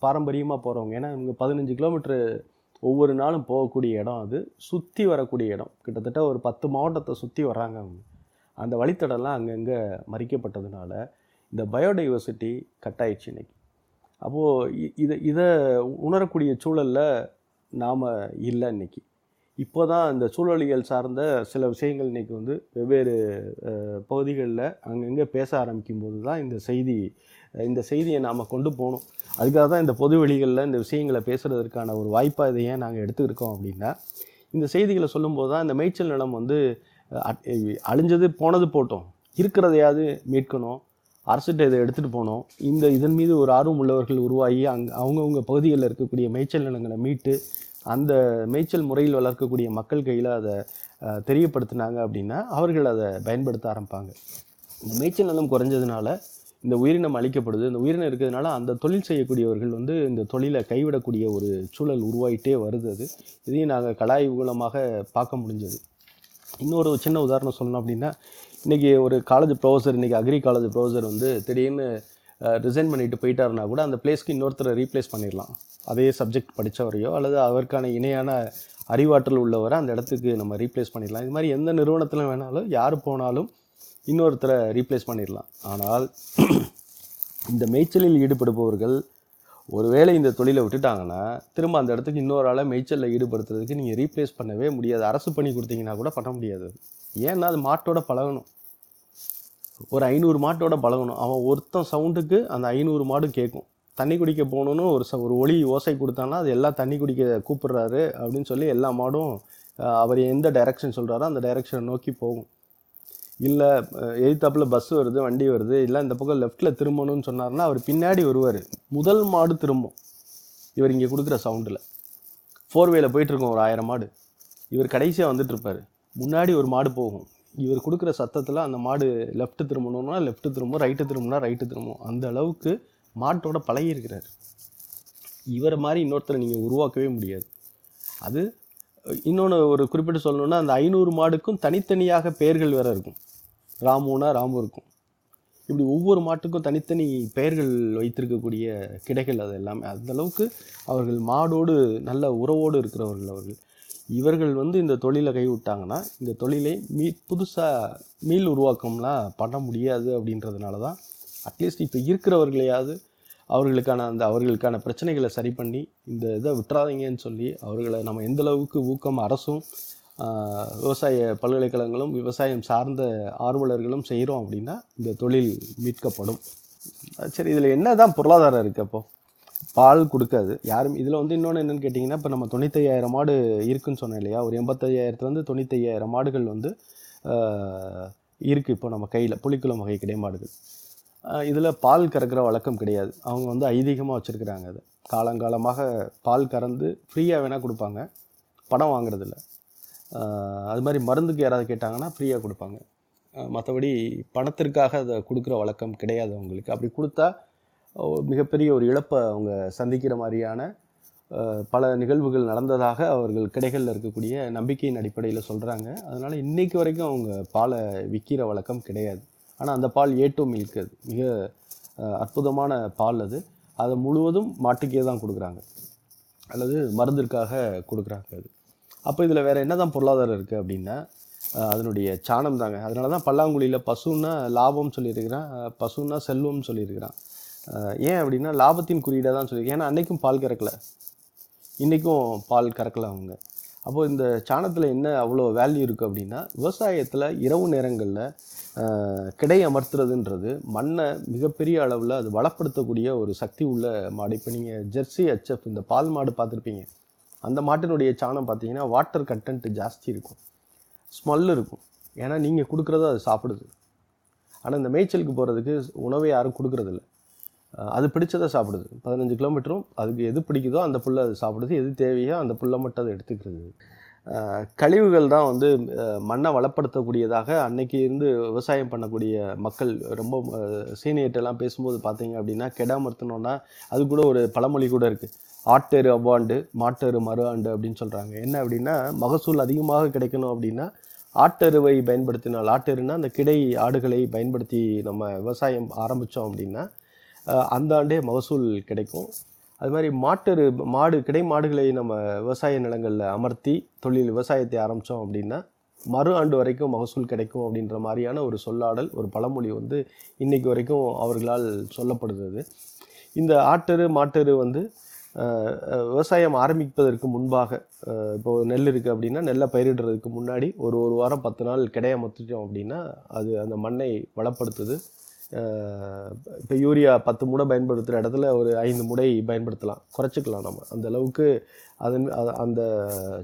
பாரம்பரியமாக போகிறவங்க, ஏன்னா இவங்க பதினஞ்சு கிலோமீட்டரு ஒவ்வொரு நாளும் போகக்கூடிய இடம், அது சுற்றி வரக்கூடிய இடம். கிட்டத்தட்ட ஒரு பத்து மாவட்டத்தை சுற்றி வர்றாங்க அவங்க. அந்த வழித்தடம்லாம் அங்கங்கே மறிக்கப்பட்டதுனால இந்த பயோடைவர்சிட்டி கட்டாயிடுச்சு இன்றைக்கி. அப்போது இதை இதை உணரக்கூடிய சூழலில் நாம் இல்லை இன்றைக்கி. இப்போ தான் இந்த சூழலியல் சார்ந்த சில விஷயங்கள் இன்றைக்கி வந்து வெவ்வேறு பகுதிகளில் அங்கங்கே பேச ஆரம்பிக்கும் போது தான் இந்த செய்தி இந்த செய்தியை நாம் கொண்டு போகணும். அதுக்காக தான் இந்த பொது வெளிகளில் இந்த விஷயங்களை பேசுகிறதுக்கான ஒரு வாய்ப்பாக இதை ஏன் நாங்கள் எடுத்துக்கிட்டோம் அப்படின்னா, இந்த செய்திகளை சொல்லும்போது தான் இந்த மேய்ச்சல் நிலம் வந்து அழிஞ்சது போனது போட்டோம், இருக்கிறதையாவது மீட்கணும், அரசுகிட்ட இதை எடுத்துகிட்டு போகணும். இந்த இதன் மீது ஒரு ஆர்வம் உள்ளவர்கள் உருவாகி அங்கே அவங்கவுங்க பகுதிகளில் இருக்கக்கூடிய மேய்ச்சல் நிலங்களை மீட்டு அந்த மேய்ச்சல் முறையில் வளர்க்கக்கூடிய மக்கள் கையில் அதை தெரியப்படுத்தினாங்க அப்படின்னா அவர்கள் அதை பயன்படுத்த ஆரம்பிப்பாங்க. இந்த மேய்ச்சல் நிலம் குறைஞ்சதுனால இந்த உயிரினம் அழிக்கப்படுது. இந்த உயிரினம் இருக்கிறதுனால அந்த தொழில் செய்யக்கூடியவர்கள் வந்து இந்த தொழிலை கைவிடக்கூடிய ஒரு சூழல் உருவாகிட்டே வருது. அது இதையும் நாங்கள் கலாய்வுகூலமாக பார்க்க முடிஞ்சது. இன்னொரு சின்ன உதாரணம் சொல்லணும் அப்படின்னா, இன்றைக்கி ஒரு காலேஜ் ப்ரொஃபஸர், இன்றைக்கி அக்ரி காலேஜ் ப்ரொஃபஸர் வந்து திடீர்னு ரிசைன் பண்ணிவிட்டு போயிட்டாருனா கூட அந்த பிளேஸ்க்கு இன்னொருத்தரை ரீப்ளேஸ் பண்ணிடலாம். அதே சப்ஜெக்ட் படித்தவரையோ அல்லது அவருக்கான இணையான அறிவாற்றல் உள்ளவரை அந்த இடத்துக்கு நம்ம ரீப்ளேஸ் பண்ணிடலாம். இது மாதிரி எந்த நிறுவனத்திலும் வேணாலும் யார் போனாலும் இன்னொருத்தரை ரீப்ளேஸ் பண்ணிடலாம். ஆனால் இந்த மேய்ச்சலில் ஈடுபடுபவர்கள் ஒருவேளை இந்த தொழிலை விட்டுட்டாங்கன்னா திரும்ப அந்த இடத்துக்கு இன்னொரு ஆளை மேய்ச்சலில் ஈடுபடுத்துறதுக்கு நீங்கள் ரீப்ளேஸ் பண்ணவே முடியாது. அரசு பண்ணி கொடுத்தீங்கன்னா கூட பண்ண முடியாது. ஏன்னா அது மாட்டோட பழகணும். ஒரு ஐநூறு மாட்டோட பழகணும். அவன் ஒருத்தன் சவுண்டுக்கு அந்த ஐநூறு மாடும் கேட்கும். தண்ணி குடிக்க போகணுன்னு ஒரு ச ஒரு ஒளி ஓசை கொடுத்தான்னா அது எல்லாம் தண்ணி குடிக்க கூப்பிட்றாரு அப்படின்னு சொல்லி எல்லா மாடும் அவர் எந்த டைரெக்ஷன் சொல்கிறாரோ அந்த டைரெக்ஷனை நோக்கி போகும். இல்லை எதிர்த்தாப்பில் பஸ்ஸு வருது, வண்டி வருது, இல்லை இந்த பக்கம் லெஃப்ட்டில் திரும்பணும்னு சொன்னார்னா அவர் பின்னாடி வருவார். முதல் மாடு திரும்பும் இவர் இங்கே கொடுக்குற சவுண்டில். ஃபோர்வேயில் போயிட்டுருக்கோம் ஒரு ஆயிரம் மாடு, இவர் கடைசியாக வந்துட்டுருப்பார். முன்னாடி ஒரு மாடு போகும், இவர் கொடுக்குற சத்தத்தில் அந்த மாடு லெஃப்ட்டு திரும்பணுன்னா லெஃப்ட்டு திரும்பும், ரைட்டு திரும்பினா ரைட்டு திரும்பும். அந்த அளவுக்கு மாட்டோட பழகி இருக்கிறார். இவரை மாதிரி இன்னொருத்தரை நீங்கள் உருவாக்கவே முடியாது. அது இன்னொன்று ஒரு குறிப்பிட்டு சொல்லணுன்னா, அந்த ஐநூறு மாடுக்கும் தனித்தனியாக பெயர்கள் வேறு இருக்கும். ராமுனா ராமு இருக்கும். இப்படி ஒவ்வொரு மாட்டுக்கும் தனித்தனி பெயர்கள் வைத்திருக்கக்கூடிய கிடைகள் அது எல்லாமே. அந்தளவுக்கு அவர்கள் மாடோடு நல்ல உறவோடு இருக்கிறவர்கள் அவர்கள். இவர்கள் வந்து இந்த தொழிலை கைவிட்டாங்கன்னா இந்த தொழிலை மீ புதுசாக மீள் உருவாக்கம்லாம் பண்ண முடியாது. அப்படின்றதுனால தான் அட்லீஸ்ட் இப்போ இருக்கிறவர்களையாவது அவர்களுக்கான அந்த அவர்களுக்கான பிரச்சனைகளை சரி பண்ணி இந்த இதை விட்டுறாதீங்கன்னு சொல்லி அவர்களை நம்ம எந்தளவுக்கு ஊக்கம் அரசும் விவசாய பல்கலைக்கழகங்களும் விவசாயம் சார்ந்த ஆர்வலர்களும் செய்கிறோம் அப்படின்னா இந்த தொழில் மீட்கப்படும். சரி, இதில் என்ன தான் பொருளாதாரம் இருக்குது? அப்போது பால் கொடுக்காது யாரும். இதில் வந்து இன்னொன்று என்னென்னு கேட்டிங்கன்னா, இப்போ நம்ம தொண்ணூத்தையாயிரம் மாடு இருக்குதுன்னு சொன்னோம் இல்லையா? ஒரு எண்பத்தையாயிரத்துலேருந்து தொண்ணூத்தையாயிரம் மாடுகள் வந்து இருக்குது இப்போ நம்ம கையில். புலிக்குளம் வகை கிடை மாடுகள். இதில் பால் கறக்கிற வழக்கம் கிடையாது. அவங்க வந்து ஐதீகமாக வச்சுருக்கிறாங்க. அது காலங்காலமாக பால் கறந்து ஃப்ரீயாக வேணால் கொடுப்பாங்க, பணம் வாங்குறதில்ல. அது மாதிரி மருந்துக்கு யாராவது கேட்டாங்கன்னா ஃப்ரீயாக கொடுப்பாங்க. மற்றபடி பணத்திற்காக அதை கொடுக்குற வழக்கம் கிடையாது அவங்களுக்கு. அப்படி கொடுத்தா மிகப்பெரிய ஒரு இழப்பை அவங்க சந்திக்கிற மாதிரியான பல நிகழ்வுகள் நடந்ததாக அவர்கள் கிடைகளில் இருக்கக்கூடிய நம்பிக்கையின் அடிப்படையில் சொல்கிறாங்க. அதனால் இன்றைக்கு வரைக்கும் அவங்க பாலை விற்கிற வழக்கம் கிடையாது. ஆனால் அந்த பால் ஏ டூ மில்க், அது மிக அற்புதமான பால். அது அதை முழுவதும் மாட்டுக்கே தான் கொடுக்குறாங்க அல்லது மருந்திற்காக கொடுக்குறாங்க. அது அப்போ இதில் வேறு என்ன தான் பொருளாதாரம் இருக்குது அப்படின்னா அதனுடைய சாணம் தாங்க. அதனால தான் பல்லாங்குழியில் பசுன்னா லாபம்னு சொல்லியிருக்கிறான், பசுன்னா செல்வம்னு சொல்லியிருக்கிறான். ஏன் அப்படின்னா லாபத்தின் குறியீடாக தான் சொல்லியிருக்கேன். ஏன்னா அன்றைக்கும் பால் கறக்கலை, இன்றைக்கும் பால் கறக்கலை அவங்க. அப்போது இந்த சாணத்தில் என்ன அவ்வளோ வேல்யூ இருக்குது அப்படின்னா, விவசாயத்தில் இரவு நேரங்களில் கிடை அமர்த்துறதுன்றது மண்ணை மிகப்பெரிய அளவில் அது வளப்படுத்தக்கூடிய ஒரு சக்தி உள்ள மாடு. இப்போ நீங்கள் ஜெர்சி எச்எஃப் இந்த பால் மாடு பார்த்துருப்பீங்க. அந்த மாட்டினுடைய சாணம் பார்த்தீங்கன்னா வாட்டர் கண்டென்ட் ஜாஸ்தி இருக்கும், ஸ்மெல் இருக்கும். ஏன்னா நீங்கள் கொடுக்குறத அது சாப்பிடுது. ஆனால் இந்த மேய்ச்சலுக்கு போகிறதுக்கு உணவை யாரும் கொடுக்குறதில்ல. அது பிடிச்சதை சாப்பிடுது. பதினஞ்சு கிலோமீட்டரும் அதுக்கு எது பிடிக்குதோ அந்த புல்லை அது சாப்பிடுது, எது தேவையோ அந்த புல்லை மட்டும் அது எடுத்துக்கிறது. கழிவுகள் தான் வந்து மண்ணை வளப்படுத்தக்கூடியதாக அன்னைக்கு இருந்து விவசாயம் பண்ணக்கூடிய மக்கள் ரொம்ப சீனியர்ட்டெல்லாம் பேசும்போது பார்த்தீங்க அப்படின்னா, கெடா மறுத்தணுன்னா அது கூட ஒரு பழமொழி கூட இருக்குது, ஆட்டேரு அவ்வாண்டு மாட்டேரு மறு ஆண்டு அப்படின்னு சொல்கிறாங்க. என்ன அப்படின்னா மகசூல் அதிகமாக கிடைக்கணும் அப்படின்னா ஆட்டெருவை பயன்படுத்தினால், ஆட்டெருன்னா அந்த கிடை ஆடுகளை பயன்படுத்தி நம்ம விவசாயம் ஆரம்பித்தோம் அப்படின்னா அந்த ஆண்டே மகசூல் கிடைக்கும். அது மாதிரி மாட்டெரு மாடு கிடை மாடுகளை நம்ம விவசாய நிலங்களில் அமர்த்தி தொழில் விவசாயத்தை ஆரம்பித்தோம் அப்படின்னா மறு ஆண்டு வரைக்கும் மகசூல் கிடைக்கும் அப்படின்ற மாதிரியான ஒரு சொல்லாடல், ஒரு பழமொழி வந்து இன்றைக்கு வரைக்கும் அவர்களால் சொல்லப்படுகிறது. இந்த ஆட்டெரு மாட்டெரு வந்து விவசாயம் ஆரம்பிப்பதற்கு முன்பாக, இப்போ நெல் இருக்குது அப்படின்னா நெல்லை பயிரிடுறதுக்கு முன்னாடி ஒரு ஒரு வாரம் பத்து நாள் கிடை அமர்த்திட்டோம் அப்படின்னா அது அந்த மண்ணை வளப்படுத்துது. இப்போ யூரியா பத்து மூடை பயன்படுத்துகிற இடத்துல ஒரு ஐந்து மூடை பயன்படுத்தலாம், குறைச்சிக்கலாம் நம்ம. அந்த அளவுக்கு அதன் அந்த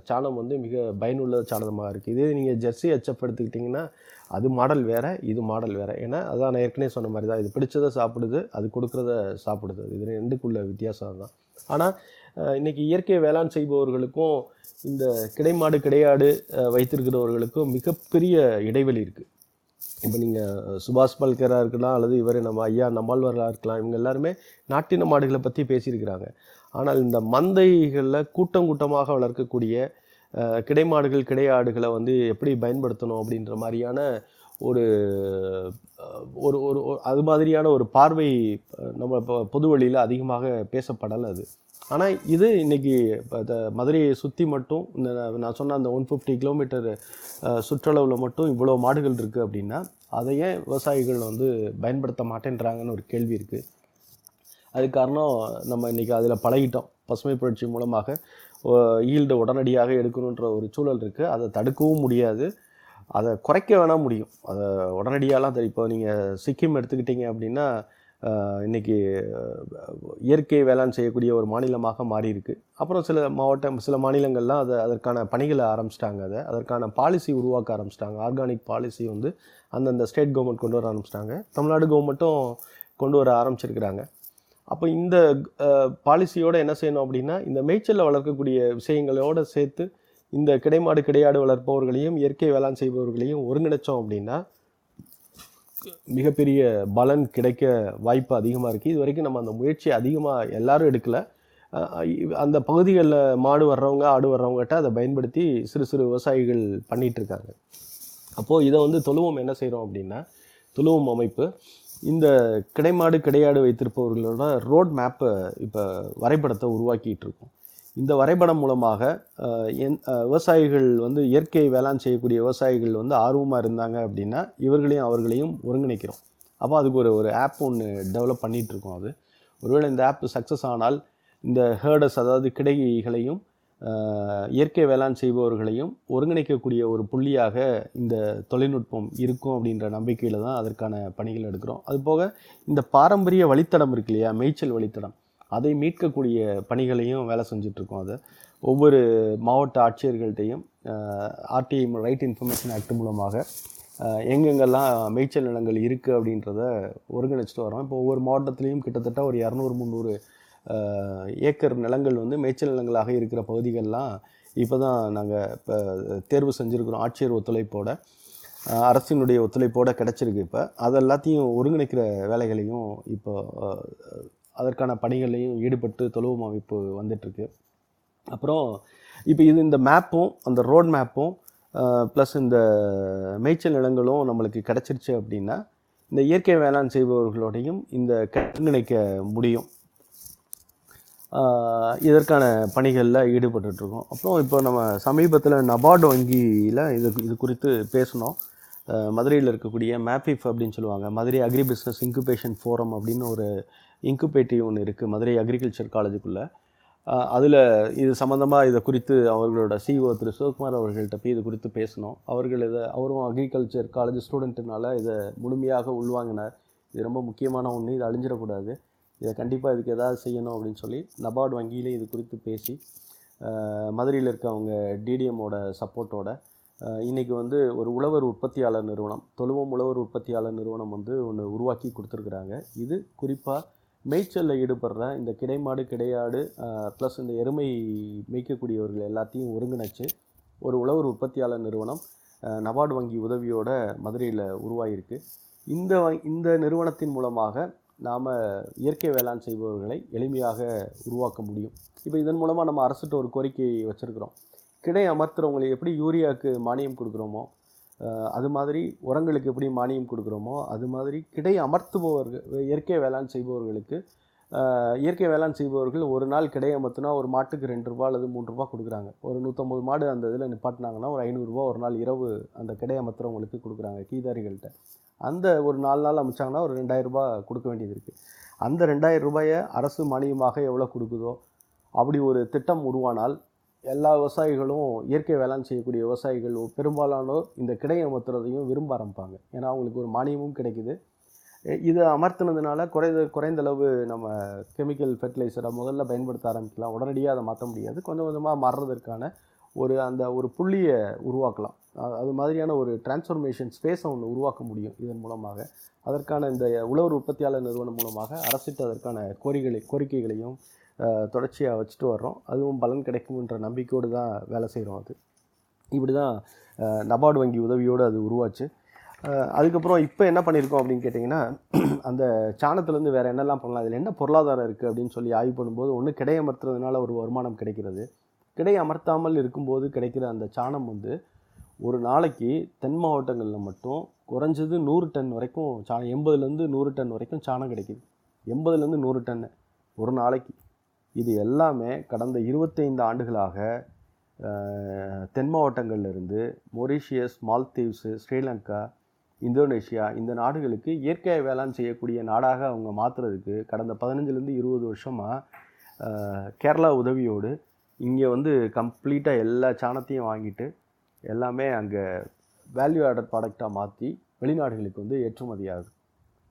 சாணம் வந்து மிக பயனுள்ள சாணமாக இருக்குது. இதே நீங்கள் ஜெர்சி எச்எஃப் எடுத்துக்கிட்டிங்கன்னா அது மாடல் வேறு, இது மாடல் வேறு. ஏன்னா அதான் நான் ஏற்கனவே சொன்ன மாதிரி தான், இது பிடிச்சதை சாப்பிடுது, அது கொடுக்குறத சாப்பிடுது. இது ரெண்டுக்குள்ள வித்தியாசம் தான். ஆனால் இன்றைக்கி இயற்கை வேளாண் செய்பவர்களுக்கும் இந்த கிடைமாடு கிடையாடு வைத்திருக்கிறவர்களுக்கும் மிகப்பெரிய இடைவெளி இருக்குது. இப்போ நீங்கள் சுபாஷ் பல்கராக இருக்கலாம் அல்லது இவரே நம்ம ஐயா நம்மாழ்வார்களாக இருக்கலாம், இவங்க எல்லாருமே நாட்டின மாடுகளை பற்றி பேசியிருக்கிறாங்க. ஆனால் இந்த மந்தைகளில் கூட்டம் கூட்டமாக வளர்க்கக்கூடிய கிடைமாடுகள் கிடையாடுகளை வந்து எப்படி பயன்படுத்தணும் அப்படின்ற மாதிரியான ஒரு ஒரு ஒரு அது மாதிரியான ஒரு பார்வை நம்ம இப்போ பொது வழியில் அதிகமாக பேசப்படலை அது. ஆனால் இது இன்றைக்கி இப்போ மதுரையை சுற்றி மட்டும் இந்த நான் சொன்ன அந்த ஒன் ஃபிஃப்டி கிலோமீட்டர் சுற்றளவில் மட்டும் இவ்வளோ மாடுகள் இருக்குது அப்படின்னா அதை ஏன் விவசாயிகள் வந்து பயன்படுத்த மாட்டேன்றாங்கன்னு ஒரு கேள்வி இருக்குது. அது காரணம் நம்ம இன்றைக்கி அதில் பழகிட்டோம். பசுமை புரட்சி மூலமாக ஈல்டு உடனடியாக எடுக்கணுன்ற ஒரு சூழல் இருக்குது. அதை தடுக்கவும் முடியாது, அதை குறைக்க வேணால் முடியும். அதை உடனடியாலாம் இப்போ நீங்கள் சிக்கிம் எடுத்துக்கிட்டிங்க அப்படின்னா இன்றைக்கி இயற்கை வேளாண் செய்யக்கூடிய ஒரு மாநிலமாக மாறியிருக்கு. அப்புறம் சில மாவட்டம் சில மாநிலங்கள்லாம் அதை அதற்கான பணிகளை ஆரம்பிச்சிட்டாங்க, அதை அதற்கான பாலிசி உருவாக்க ஆரம்பிச்சிட்டாங்க. ஆர்கானிக் பாலிசி வந்து அந்தந்த ஸ்டேட் கவர்மெண்ட் கொண்டு வர ஆரம்பிச்சிட்டாங்க, தமிழ்நாடு கவர்மெண்ட்டும் கொண்டு வர ஆரம்பிச்சிருக்கிறாங்க. அப்போ இந்த பாலிசியோடு என்ன செய்யணும் அப்படின்னா இந்த மேய்ச்சலில் வளர்க்கக்கூடிய விஷயங்களோடு சேர்த்து இந்த கிடைமாடு கிடையாடு வளர்ப்பவர்களையும் இயற்கை வேளாண் செய்பவர்களையும் ஒருங்கிணைச்சோம் அப்படின்னா மிகப்பெரிய பலன் கிடைக்க வாய்ப்பு அதிகமாக இருக்குது. இது வரைக்கும் நம்ம அந்த முயற்சி அதிகமாக எல்லாரும் எடுக்கலை. அந்த பகுதிகளில் மாடு வர்றவங்க ஆடு வர்றவங்ககிட்ட அதை பயன்படுத்தி சிறு சிறு விவசாயிகள் பண்ணிகிட்ருக்காங்க. அப்போது இதை வந்து தொழுவம் என்ன செய்கிறோம் அப்படின்னா தொழுவம் அமைப்பு இந்த கிடைமாடு கிடையாடு வைத்திருப்பவர்களோட ரோட் மேப்பை இப்போ வரைபடத்தை உருவாக்கிகிட்ருக்கோம். இந்த வரைபடம் மூலமாக என் விவசாயிகள் வந்து இயற்கை வேளாண் செய்யக்கூடிய விவசாயிகள் வந்து ஆர்வமாக இருந்தாங்க அப்படின்னா இவர்களையும் அவர்களையும் ஒருங்கிணைக்கிறோம். அப்போ அதுக்கு ஒரு ஒரு ஆப் ஒன்று டெவலப் பண்ணிகிட்ருக்கோம். அது ஒருவேளை இந்த ஆப் சக்ஸஸ் ஆனால் இந்த ஹேர்டர்ஸ் அதாவது கிடைகளையும் இயற்கை வேளாண் செய்பவர்களையும் ஒருங்கிணைக்கக்கூடிய ஒரு புள்ளியாக இந்த தொழில்நுட்பம் இருக்கும் அப்படின்ற நம்பிக்கையில் தான் அதற்கான பணிகள் எடுக்கிறோம். அதுபோக இந்த பாரம்பரிய வழித்தடம் இருக்கு இல்லையா, மேய்ச்சல் வழித்தடம், அதை மீட்கக்கூடிய பணிகளையும் வேலை செஞ்சிட்ருக்கோம். அதை ஒவ்வொரு மாவட்ட ஆட்சியர்கள்ட்டையும் ஆர்டிஐ ரைட் இன்ஃபர்மேஷன் ஆக்ட் மூலமாக எங்கெங்கெல்லாம் மேய்ச்சல் நிலங்கள் இருக்குது அப்படின்றத ஒருங்கிணைச்சிட்டு வரோம். இப்போ ஒவ்வொரு மாவட்டத்துலேயும் கிட்டத்தட்ட ஒரு இரநூறு முந்நூறு ஏக்கர் நிலங்கள் வந்து மேய்ச்சல் நிலங்களாக இருக்கிற பகுதிகள்லாம் இப்போ தான் நாங்கள் இப்போ தேர்வு செஞ்சுருக்கிறோம். ஆட்சியர் ஒத்துழைப்போட அரசினுடைய ஒத்துழைப்போடு கிடச்சிருக்கு. இப்போ அது எல்லாத்தையும் ஒருங்கிணைக்கிற வேலைகளையும் இப்போ அதற்கான பணிகளையும் ஈடுபட்டு தொழுவம் அமைப்பு வந்துட்டுருக்கு. அப்புறம் இப்போ இது இந்த மேப்பும் அந்த ரோட் மேப்பும் ப்ளஸ் இந்த மேய்ச்சல் நிலங்களும் நம்மளுக்கு கிடச்சிருச்சு அப்படின்னா இந்த இயற்கை வேளாண் செய்பவர்களோடையும் இந்த ஒருங்கிணைக்க முடியும். இதற்கான பணிகளில் ஈடுபட்டுருக்கோம். அப்புறம் இப்போ நம்ம சமீபத்தில் நபார்டு வங்கியில் இது இது குறித்து பேசணும். மதுரையில் இருக்கக்கூடிய மேபிஃப் அப்படின்னு சொல்லுவாங்க, மதுரை அக்ரிபிஸ்னஸ் இன்குபேஷன் ஃபோரம் அப்படின்னு ஒரு இன்குபேட்டிவ் ஒன்று இருக்குது மதுரை அக்ரிகல்ச்சர் காலேஜுக்குள்ளே. அதில் இது சம்மந்தமாக இதை குறித்து அவர்களோட சிஇஓ திரு சிவகுமார் அவர்கள்ட்ட போய் இது குறித்து பேசணும். அவர்கள் இதை அவரும் அக்ரிகல்ச்சர் காலேஜ் ஸ்டூடெண்ட்டுனால இதை முழுமையாக உள்வாங்கினார். இது ரொம்ப முக்கியமான ஒன்று, இது அழிஞ்சிடக்கூடாது, இதை கண்டிப்பாக இதுக்கு எதாவது செய்யணும் அப்படின்னு சொல்லி நபார்டு வங்கியிலே இது குறித்து பேசி மதுரையில் இருக்கவங்க டிடிஎம்மோட சப்போர்ட்டோட இன்றைக்கி வந்து ஒரு உழவர் உற்பத்தியாளர் நிறுவனம், தொழுவம் உழவர் உற்பத்தியாளர் நிறுவனம் வந்து ஒன்று உருவாக்கி கொடுத்துருக்குறாங்க. இது குறிப்பாக மேய்ச்சலில் ஈடுபடுற இந்த கிடைமாடு கிடையாடு ப்ளஸ் இந்த எருமை மேய்க்கக்கூடியவர்கள் எல்லாத்தையும் ஒருங்கிணைச்சு ஒரு உழவர் உற்பத்தியாளர் நிறுவனம் நபார்டு வங்கி உதவியோட மதுரையில் உருவாகியிருக்கு. இந்த இந்த நிறுவனத்தின் மூலமாக நாம் இயற்கை வேளாண் செய்பவர்களை எளிமையாக உருவாக்க முடியும். இப்போ இதன் மூலமாக நம்ம அரசுகிட்ட ஒரு கோரிக்கை வச்சுருக்கிறோம். கிடை அமர்த்துறவங்களை எப்படி யூரியாவுக்கு மானியம் கொடுக்குறோமோ அது மாதிரி உரங்களுக்கு எப்படி மானியம் கொடுக்குறோமோ அது மாதிரி கிடை அமர்த்துபவர்கள் இயற்கை வேளாண் செய்பவர்களுக்கு இயற்கை வேளாண் செய்பவர்கள் ஒரு நாள் கிடை அமர்த்தினா ஒரு மாட்டுக்கு ரெண்டு ரூபா அல்லது மூணு ரூபா கொடுக்குறாங்க. ஒரு நூற்றம்பது மாடு அந்த இதில் நிப்பாட்டினாங்கன்னா ஒரு ஐநூறுரூவா ஒரு நாள் இரவு அந்த கிடை அமர்த்துறவங்களுக்கு கொடுக்குறாங்க கீதாரிகள்கிட்ட. அந்த ஒரு நாலு நாள் அமைச்சாங்கன்னா ஒரு ரெண்டாயிரரூபா கொடுக்க வேண்டியது இருக்குது. அந்த ரெண்டாயிரம் ரூபாயை அரசு மானியமாக எவ்வளோ கொடுக்குதோ அப்படி ஒரு திட்டம் உருவானால் எல்லா விவசாயிகளும் இயற்கை வேளாண் செய்யக்கூடிய விவசாயிகள் பெரும்பாலானோர் இந்த கிடை அமர்த்துறதையும் விரும்ப ஆரம்பிப்பாங்க. ஏன்னா அவங்களுக்கு ஒரு மானியமும் கிடைக்குது. இதை அமர்த்தினதுனால குறைந்த குறைந்தளவு நம்ம கெமிக்கல் ஃபெர்டிலைசரை முதல்ல பயன்படுத்த ஆரம்பிக்கலாம். உடனடியாக அதை மாற்ற முடியாது, கொஞ்சம் கொஞ்சமாக மாறுறதுக்கான ஒரு அந்த ஒரு புள்ளியை உருவாக்கலாம். அது மாதிரியான ஒரு டிரான்ஸ்ஃபர்மேஷன் ஸ்பேஸை ஒன்று உருவாக்க முடியும் இதன் மூலமாக. அதற்கான இந்த உழவர் உற்பத்தியாளர் நிறுவனம் மூலமாக அரசுக்கு அதற்கான கோரிக்கை கோரிக்கைகளையும் தொடர்ச்சியாக வச்சுட்டு வர்றோம். அதுவும் பலன் கிடைக்கும்ன்ற நம்பிக்கையோடு தான் வேலை செய்கிறோம். அது இப்படி தான் நபார்டு வங்கி உதவியோடு அது உருவாச்சு. அதுக்கப்புறம் இப்போ என்ன பண்ணியிருக்கோம் அப்படின்னு கேட்டிங்கன்னா, அந்த சாணத்துலேருந்து வேறு என்னெல்லாம் பண்ணலாம், அதில் என்ன பொருளாதாரம் இருக்குது அப்படின்னு சொல்லி ஆய்வு பண்ணும்போது, ஒன்று கிடை அமர்த்துறதுனால ஒரு வருமானம் கிடைக்கிறது. கிடை அமர்த்தாமல் இருக்கும்போது கிடைக்கிற அந்த சாணம் வந்து ஒரு நாளைக்கு தென் மாவட்டங்களில் மட்டும் குறைஞ்சது நூறு டன் வரைக்கும் சாணம், எண்பதுலேருந்து நூறு டன் வரைக்கும் சாணம் கிடைக்கிது. எண்பதுலேருந்து நூறு டன்னு ஒரு நாளைக்கு. இது எல்லாமே கடந்த இருபத்தைந்து ஆண்டுகளாக தென் மாவட்டங்கள்லேருந்து மொரீஷியஸ், மால்தீவ்ஸு, ஸ்ரீலங்கா, இந்தோனேஷியா இந்த நாடுகளுக்கு இயற்கை வேளாண் செய்யக்கூடிய நாடாக அவங்க மாற்றுறதுக்கு கடந்த பதினஞ்சுலேருந்து இருபது வருஷமாக கேரளா உதவியோடு இங்கே வந்து கம்ப்ளீட்டாக எல்லா சாணத்தையும் வாங்கிட்டு எல்லாமே அங்கே வேல்யூ ஆடட் ப்ராடக்டாக மாற்றி வெளிநாடுகளுக்கு வந்து ஏற்றுமதி ஆகுது.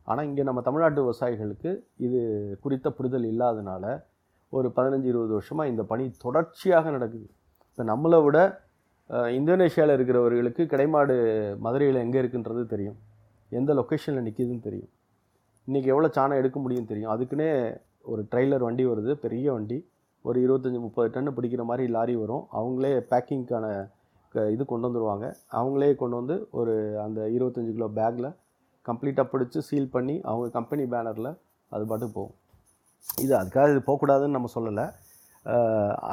ஆனால் இங்கே நம்ம தமிழ்நாட்டு விவசாயிகளுக்கு இது குறித்த புரிதல் இல்லாதனால ஒரு பதினஞ்சு இருபது வருஷமாக இந்த பணி தொடர்ச்சியாக நடக்குது. இப்போ நம்மளை விட இந்தோனேஷியாவில் இருக்கிறவர்களுக்கு கிடைமாடு மதுரையில் எங்கே இருக்குன்றது தெரியும், எந்த லொக்கேஷனில் நிற்கிதுன்னு தெரியும், இன்றைக்கி எவ்வளோ சாணம் எடுக்க முடியும்னு தெரியும். அதுக்குன்னே ஒரு ட்ரெய்லர் வண்டி வருது, பெரிய வண்டி, ஒரு இருபத்தஞ்சி முப்பது டன்னு பிடிக்கிற மாதிரி லாரி வரும். அவங்களே பேக்கிங்க்கான இது கொண்டு வந்துடுவாங்க. அவங்களே கொண்டு வந்து ஒரு அந்த இருபத்தஞ்சி கிலோ பேக்கில் கம்ப்ளீட்டாக பிடிச்சி சீல் பண்ணி அவங்க கம்பெனி பேனரில் அது பாட்டு போகும். இது அதுக்காக இது போகக்கூடாதுன்னு நம்ம சொல்லலை.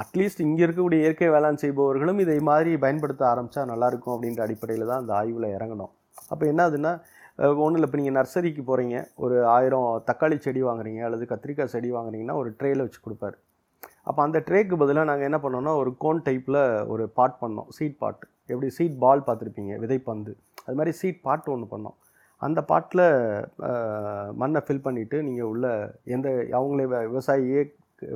அட்லீஸ்ட் இங்கே இருக்கக்கூடிய இயற்கை வேளாண் செய்பவர்களும் இதை மாதிரி பயன்படுத்த ஆரம்பித்தா நல்லாயிருக்கும் அப்படின்ற அடிப்படையில் தான் அந்த ஆய்வில் இறங்கணும். அப்போ என்ன ஆகுதுன்னா, ஒன்றும் இல்லை, இப்போ நீங்கள் நர்சரிக்கு போகிறீங்க, ஒரு ஆயிரம் தக்காளி செடி வாங்குறீங்க அல்லது கத்திரிக்காய் செடி வாங்குறீங்கன்னா ஒரு ட்ரேயில் வச்சு கொடுப்பாரு. அப்போ அந்த ட்ரேக்கு பதிலாக நாங்கள் என்ன பண்ணோன்னா, ஒரு கோன் டைப்பில் ஒரு பாட் பண்ணோம், சீட் பாட். எப்படி சீட் பால் பார்த்துருப்பீங்க, விதைப்பந்து, அது மாதிரி சீட் பாட் ஒன்று பண்ணோம். அந்த பாட்டில் மண்ணை ஃபில் பண்ணிவிட்டு நீங்கள் உள்ள எந்த அவங்களே விவசாயியே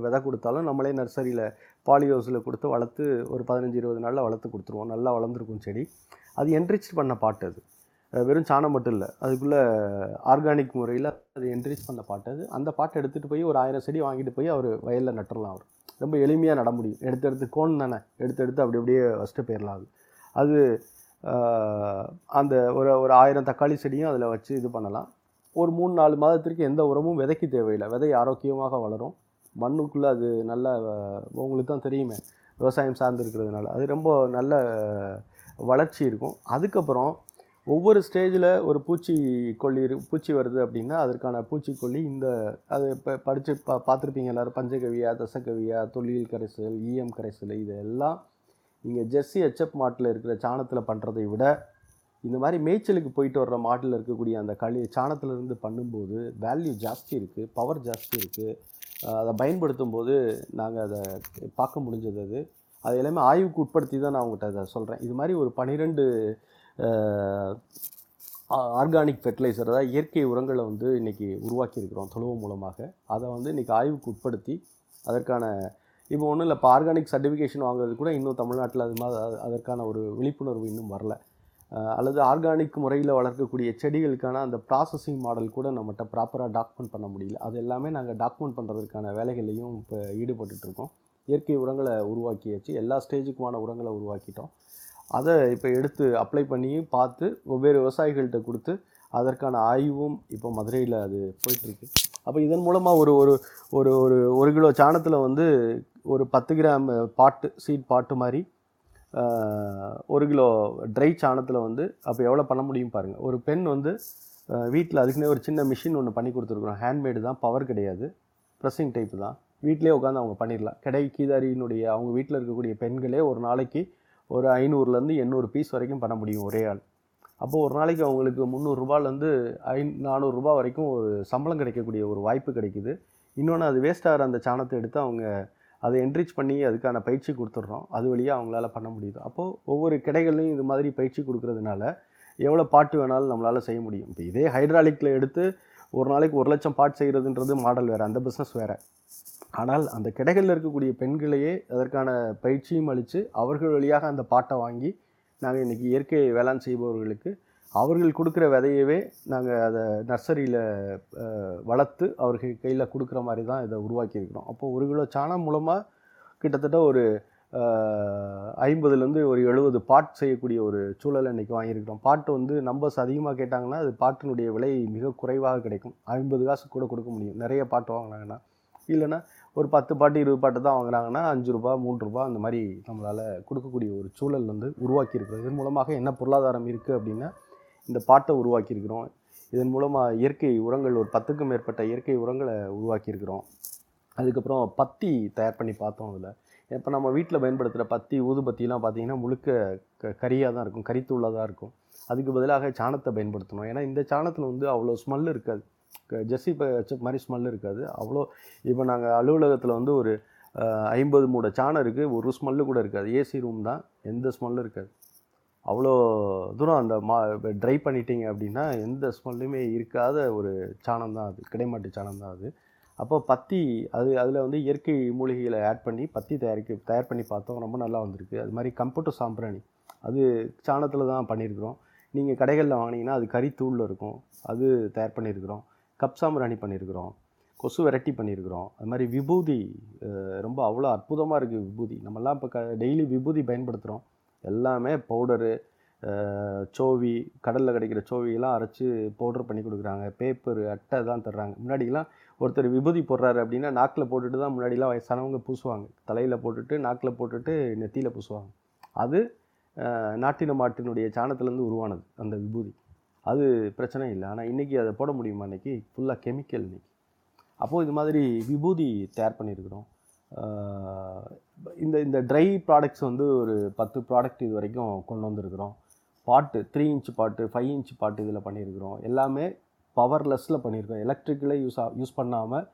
விதை கொடுத்தாலும் நம்மளே நர்சரியில் பாலியோஸில் கொடுத்து வளர்த்து ஒரு பதினஞ்சு இருபது நாளில் வளர்த்து கொடுத்துருவோம். நல்லா வளர்ந்துருக்கும் செடி. அது என்ரிச் பண்ண பாட்டு. அது வெறும் சாணம் மட்டும் இல்லை, அதுக்குள்ளே ஆர்கானிக் முறையில் அது என்ரிச் பண்ண பாட்டு. அது அந்த பாட்டை எடுத்துகிட்டு போய் ஒரு ஆயிரம் செடி வாங்கிட்டு போய் அவர் வயலில் நட்டுடலாம். அவர் ரொம்ப எளிமையாக நட முடியும். எடுத்து எடுத்து கோன் தானே, எடுத்து எடுத்து அப்படி அப்படியே ஃபஸ்ட்டு போயிடலாம். அது அது அந்த ஒரு ஒரு ஆயிரம் தக்காளி செடியும் அதில் வச்சு இது பண்ணலாம். ஒரு மூணு நாலு மாதத்திற்கு எந்த உரமும் விதைக்கு தேவையில்லை. விதை ஆரோக்கியமாக வளரும் மண்ணுக்குள்ளே. அது நல்ல, உங்களுக்கு தான் தெரியுமே விவசாயம் சார்ந்து இருக்கிறதுனால அது ரொம்ப நல்ல வளர்ச்சி இருக்கும். அதுக்கப்புறம் ஒவ்வொரு ஸ்டேஜில் ஒரு பூச்சிக்கொல்லி பூச்சி வருது அப்படின்னா அதற்கான பூச்சிக்கொல்லி இந்த அது இப்போ படித்து பா பார்த்துருப்பீங்க எல்லோரும், பஞ்சகவியா, தசகவியா, தொல்லியல் கரைசல், ஈயம் கரைசல், இதெல்லாம் நீங்கள் ஜெர்சி எச்எப் மாட்டில் இருக்கிற சாணத்தில் பண்ணுறதை விட இந்த மாதிரி மேய்ச்சலுக்கு போயிட்டு வர்ற மாட்டில் இருக்கக்கூடிய அந்த களி சாணத்திலிருந்து பண்ணும்போது வேல்யூ ஜாஸ்தி இருக்குது, பவர் ஜாஸ்தி இருக்குது. அதை பயன்படுத்தும் போது நாங்கள் அதை பார்க்க முடிஞ்சது. அது அது எல்லாமே ஆய்வுக்கு உட்படுத்தி தான் நான் உங்கள்கிட்ட அதை சொல்கிறேன். இது மாதிரி ஒரு பன்னிரெண்டு ஆர்கானிக் ஃபெர்டிலைசர், அதாவது இயற்கை உரங்களை வந்து இன்றைக்கி உருவாக்கியிருக்கிறோம் தொழுவம் மூலமாக. அதை வந்து இன்றைக்கி ஆய்வுக்கு உட்படுத்தி அதற்கான இப்போ ஒன்றும் இல்லை, இப்போ ஆர்கானிக் சர்டிஃபிகேஷன் வாங்குறது கூட இன்னும் தமிழ்நாட்டில் அது மாதிரி அதற்கான ஒரு விழிப்புணர்வு இன்னும் வரல. அல்லது ஆர்கானிக் முறையில் வளர்க்கக்கூடிய செடிகளுக்கான அந்த ப்ராசஸிங் மாடல் கூட நம்மகிட்ட ப்ராப்பராக டாக்குமெண்ட் பண்ண முடியல. அது எல்லாமே நாங்கள் டாக்குமெண்ட் பண்ணுறதுக்கான வேலைகளையும் இப்போ ஈடுபட்டுருக்கோம். இயற்கை உரங்களை உருவாக்கியாச்சு, எல்லா ஸ்டேஜுக்குமான உரங்களை உருவாக்கிட்டோம். அதை இப்போ எடுத்து அப்ளை பண்ணியும் பார்த்து வெவ்வேறு விவசாயிகள்கிட்ட கொடுத்து அதற்கான ஆய்வும் இப்போ மதுரையில் அது போயிட்டுருக்கு. அப்போ இதன் மூலமாக ஒரு ஒரு ஒரு ஒரு ஒரு கிலோ சாணத்தில் வந்து ஒரு பத்து கிராம் பாட்டு சீட் பாட்டு மாதிரி ஒரு கிலோ ட்ரை சாணத்தில் வந்து அப்போ எவ்வளோ பண்ண முடியும் பாருங்கள். ஒரு பெண் வந்து வீட்டில் அதுக்குன்னே ஒரு சின்ன மிஷின் ஒன்று பண்ணி கொடுத்துருக்குறோம். ஹேண்ட்மேடு தான், பவர் கிடையாது, ப்ரெஸ்ஸிங் டைப்பு தான். வீட்டிலே உட்காந்து அவங்க பண்ணிடலாம். கடை கீதாரியினுடைய அவங்க வீட்டில் இருக்கக்கூடிய பெண்களே ஒரு நாளைக்கு ஒரு ஐநூறுலேருந்து எண்ணூறு பீஸ் வரைக்கும் பண்ண முடியும் ஒரே ஆள். அப்போது ஒரு நாளைக்கு அவங்களுக்கு முந்நூறுரூபாலேருந்து ஐ நானூறுரூபா வரைக்கும் ஒரு சம்பளம் கிடைக்கக்கூடிய ஒரு வாய்ப்பு கிடைக்குது. இன்னொன்று, அது வேஸ்ட் ஆகிற அந்த சாணத்தை எடுத்து அவங்க அதை என்ரிச் பண்ணி அதுக்கான பயிற்சி கொடுத்துட்றோம். அது வழியாக அவங்களால பண்ண முடியுது. அப்போது ஒவ்வொரு கிடைகள்லையும் இது மாதிரி பயிற்சி கொடுக்குறதுனால எவ்வளோ பாட்டு வேணாலும் நம்மளால் செய்ய முடியும். இப்போ இதே ஹைட்ராலிக்கில் எடுத்து ஒரு நாளைக்கு ஒரு லட்சம் பாட் செய்கிறதுன்றது மாடல் வேறு, அந்த பிஸ்னஸ் வேறு. ஆனால் அந்த கிடைகளில் இருக்கக்கூடிய பெண்களையே அதற்கான பயிற்சியும் அளித்து அவர்கள் வழியாக அந்த பாட்டை வாங்கி நாங்கள் இன்றைக்கி இயற்கை வேளாண் செய்பவர்களுக்கு அவர்கள் கொடுக்குற விதையவே நாங்கள் அதை நர்சரியில் வளர்த்து அவர்கள் கையில் கொடுக்குற மாதிரி தான் இதை உருவாக்கியிருக்கிறோம். அப்போது ஒரு கிலோ சாணம் மூலமாக கிட்டத்தட்ட ஒரு ஐம்பதுலேருந்து ஒரு எழுபது பாட் செய்யக்கூடிய ஒரு சூழலை இன்றைக்கி வாங்கியிருக்கிறோம். பாட்டு வந்து நம்பர்ஸ் அதிகமாக கேட்டாங்கன்னா அது பாட்டினுடைய விலை மிக குறைவாக கிடைக்கும். ஐம்பது காசு கூட கொடுக்க முடியும். நிறைய பாட்டு வாங்கினாங்கன்னா, இல்லைன்னா ஒரு பத்து பாட்டு இருபது பாட்டு தான் வாங்கினாங்கன்னா அஞ்சு ரூபா மூன்று ரூபா அந்த மாதிரி நம்மளால் கொடுக்கக்கூடிய ஒரு சூழல் வந்து உருவாக்கியிருக்கிறது. இதன் மூலமாக என்ன பொருளாதாரம் இருக்குது அப்படின்னா இந்த பாட்டை உருவாக்கியிருக்கிறோம். இதன் மூலமாக இயற்கை உரங்கள் ஒரு பத்துக்கும் மேற்பட்ட இயற்கை உரங்களை உருவாக்கியிருக்கிறோம். அதுக்கப்புறம் பத்தி தயார் பண்ணி பார்த்தோம். அதில் இப்போ நம்ம வீட்டில் பயன்படுத்துகிற பத்தி ஊதுபத்திலாம் பார்த்திங்கன்னா முழுக்க க கரியாக தான் இருக்கும், கரித்துள்ளாக தான் இருக்கும். அதுக்கு பதிலாக சாணத்தை பயன்படுத்தணும். ஏன்னா இந்த சாணத்தில் வந்து அவ்வளோ ஸ்மெல் இருக்காது, ஜெஸ்ஸி பச்ச மாதிரி ஸ்மெல் இருக்காது அவ்வளோ. இப்போ நாங்கள் அலுவலகத்தில் வந்து ஒரு ஐம்பது மூட சாணம் இருக்குது, ஒரு ஸ்மெல்லு கூட இருக்காது. ஏசி ரூம் தான், எந்த ஸ்மெல்லும் இருக்காது. அவ்வளோ தூரம் அந்த மா ட்ரை பண்ணிட்டீங்க அப்படின்னா எந்த ஸ்மெல்லுமே இருக்காத ஒரு சாணம் தான் அது, கிடைமாட்டு சாணம் தான் அது. அப்போ பத்தி அது அதில் வந்து இயற்கை மூலிகைகளை ஆட் பண்ணி பத்தி தயாரிக்க தயார் பண்ணி பார்த்தோம், ரொம்ப நல்லா வந்திருக்கு. அது மாதிரி கம்பூட்டர் சாம்பிராணி, அது சாணத்தில் தான் பண்ணியிருக்கிறோம். நீங்கள் கடைகளில் வாங்கினீங்கன்னா அது கறித்தூளில் இருக்கும், அது தயார் பண்ணியிருக்கிறோம். கப் சாம்பிராணி பண்ணியிருக்கிறோம், கொசு விரட்டி பண்ணியிருக்கிறோம். அது மாதிரி விபூதி ரொம்ப அவ்வளோ அற்புதமாக இருக்குது. விபூதி நம்மலாம் இப்போ க டெய்லி விபூதி பயன்படுத்துகிறோம். எல்லாமே பவுடரு, சோவி, கடலில் கிடைக்கிற சோவியெல்லாம் அரைச்சி பவுடர் பண்ணி கொடுக்குறாங்க. பேப்பர் அட்டை தான் தர்றாங்க. முன்னாடிலாம் ஒருத்தர் விபூதி போடுறாரு அப்படின்னா நாக்கில் போட்டுட்டு தான் முன்னாடிலாம் வயசானவங்க பூசுவாங்க. தலையில் போட்டுட்டு நாக்கில் போட்டுட்டு நெத்தியில் பூசுவாங்க. அது நாட்டின மாட்டினுடைய சாணத்துலேருந்து உருவானது அந்த விபூதி. அது பிரச்சனை இல்லை. ஆனால் இன்றைக்கி அதை போட முடியுமா? இன்றைக்கி ஃபுல்லாக கெமிக்கல் இன்றைக்கி. அப்போது இது மாதிரி விபூதி தயார் பண்ணியிருக்கிறோம். இந்த இந்த ட்ரை ப்ராடக்ட்ஸ் வந்து ஒரு பத்து ப்ராடக்ட் இது வரைக்கும் கொண்டு வந்திருக்கிறோம். Pot three inch pot, five inch pot இதில் பண்ணியிருக்கிறோம். எல்லாமே பவர்லெஸ்ஸில் பண்ணியிருக்கிறோம். எலக்ட்ரிக்கலே யூஸ் யூஸ் பண்ணாமல்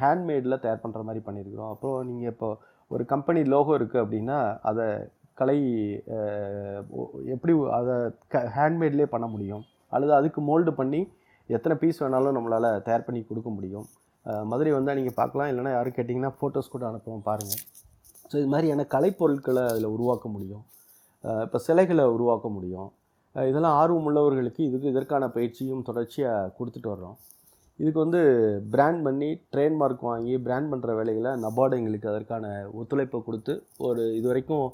ஹேண்ட்மேடில் தயார் பண்ணுற மாதிரி பண்ணியிருக்கிறோம். அப்புறம் நீங்கள் இப்போ ஒரு கம்பெனி லோகோ இருக்குது அப்படின்னா அதை கலை எப்படி அதை க ஹேண்ட்மேட்லேயே பண்ண முடியும், அல்லது அதுக்கு மோல்டு பண்ணி எத்தனை பீஸ் வேணாலும் நம்மளால் தயார் பண்ணி கொடுக்க முடியும். மதுரை வந்தால் நீங்கள் பார்க்கலாம், இல்லைனா யாரும் கேட்டிங்கன்னா ஃபோட்டோஸ் கூட அனுப்புவோம், பாருங்கள். ஸோ இது மாதிரியான கலைப்பொருட்களை அதில் உருவாக்க முடியும். இப்போ சிலைகளை உருவாக்க முடியும். இதெல்லாம் ஆர்வம் உள்ளவர்களுக்கு இதுக்கு இதற்கான பயிற்சியும் தொடர்ச்சியாக கொடுத்துட்டு வர்றோம். இதுக்கு வந்து பிராண்ட் பண்ணி ட்ரேட்மார்க் வாங்கி பிராண்ட் பண்ணுற வேலைகளை நபார்டு எங்களுக்கு அதற்கான ஒத்துழைப்பை கொடுத்து ஒரு இது வரைக்கும்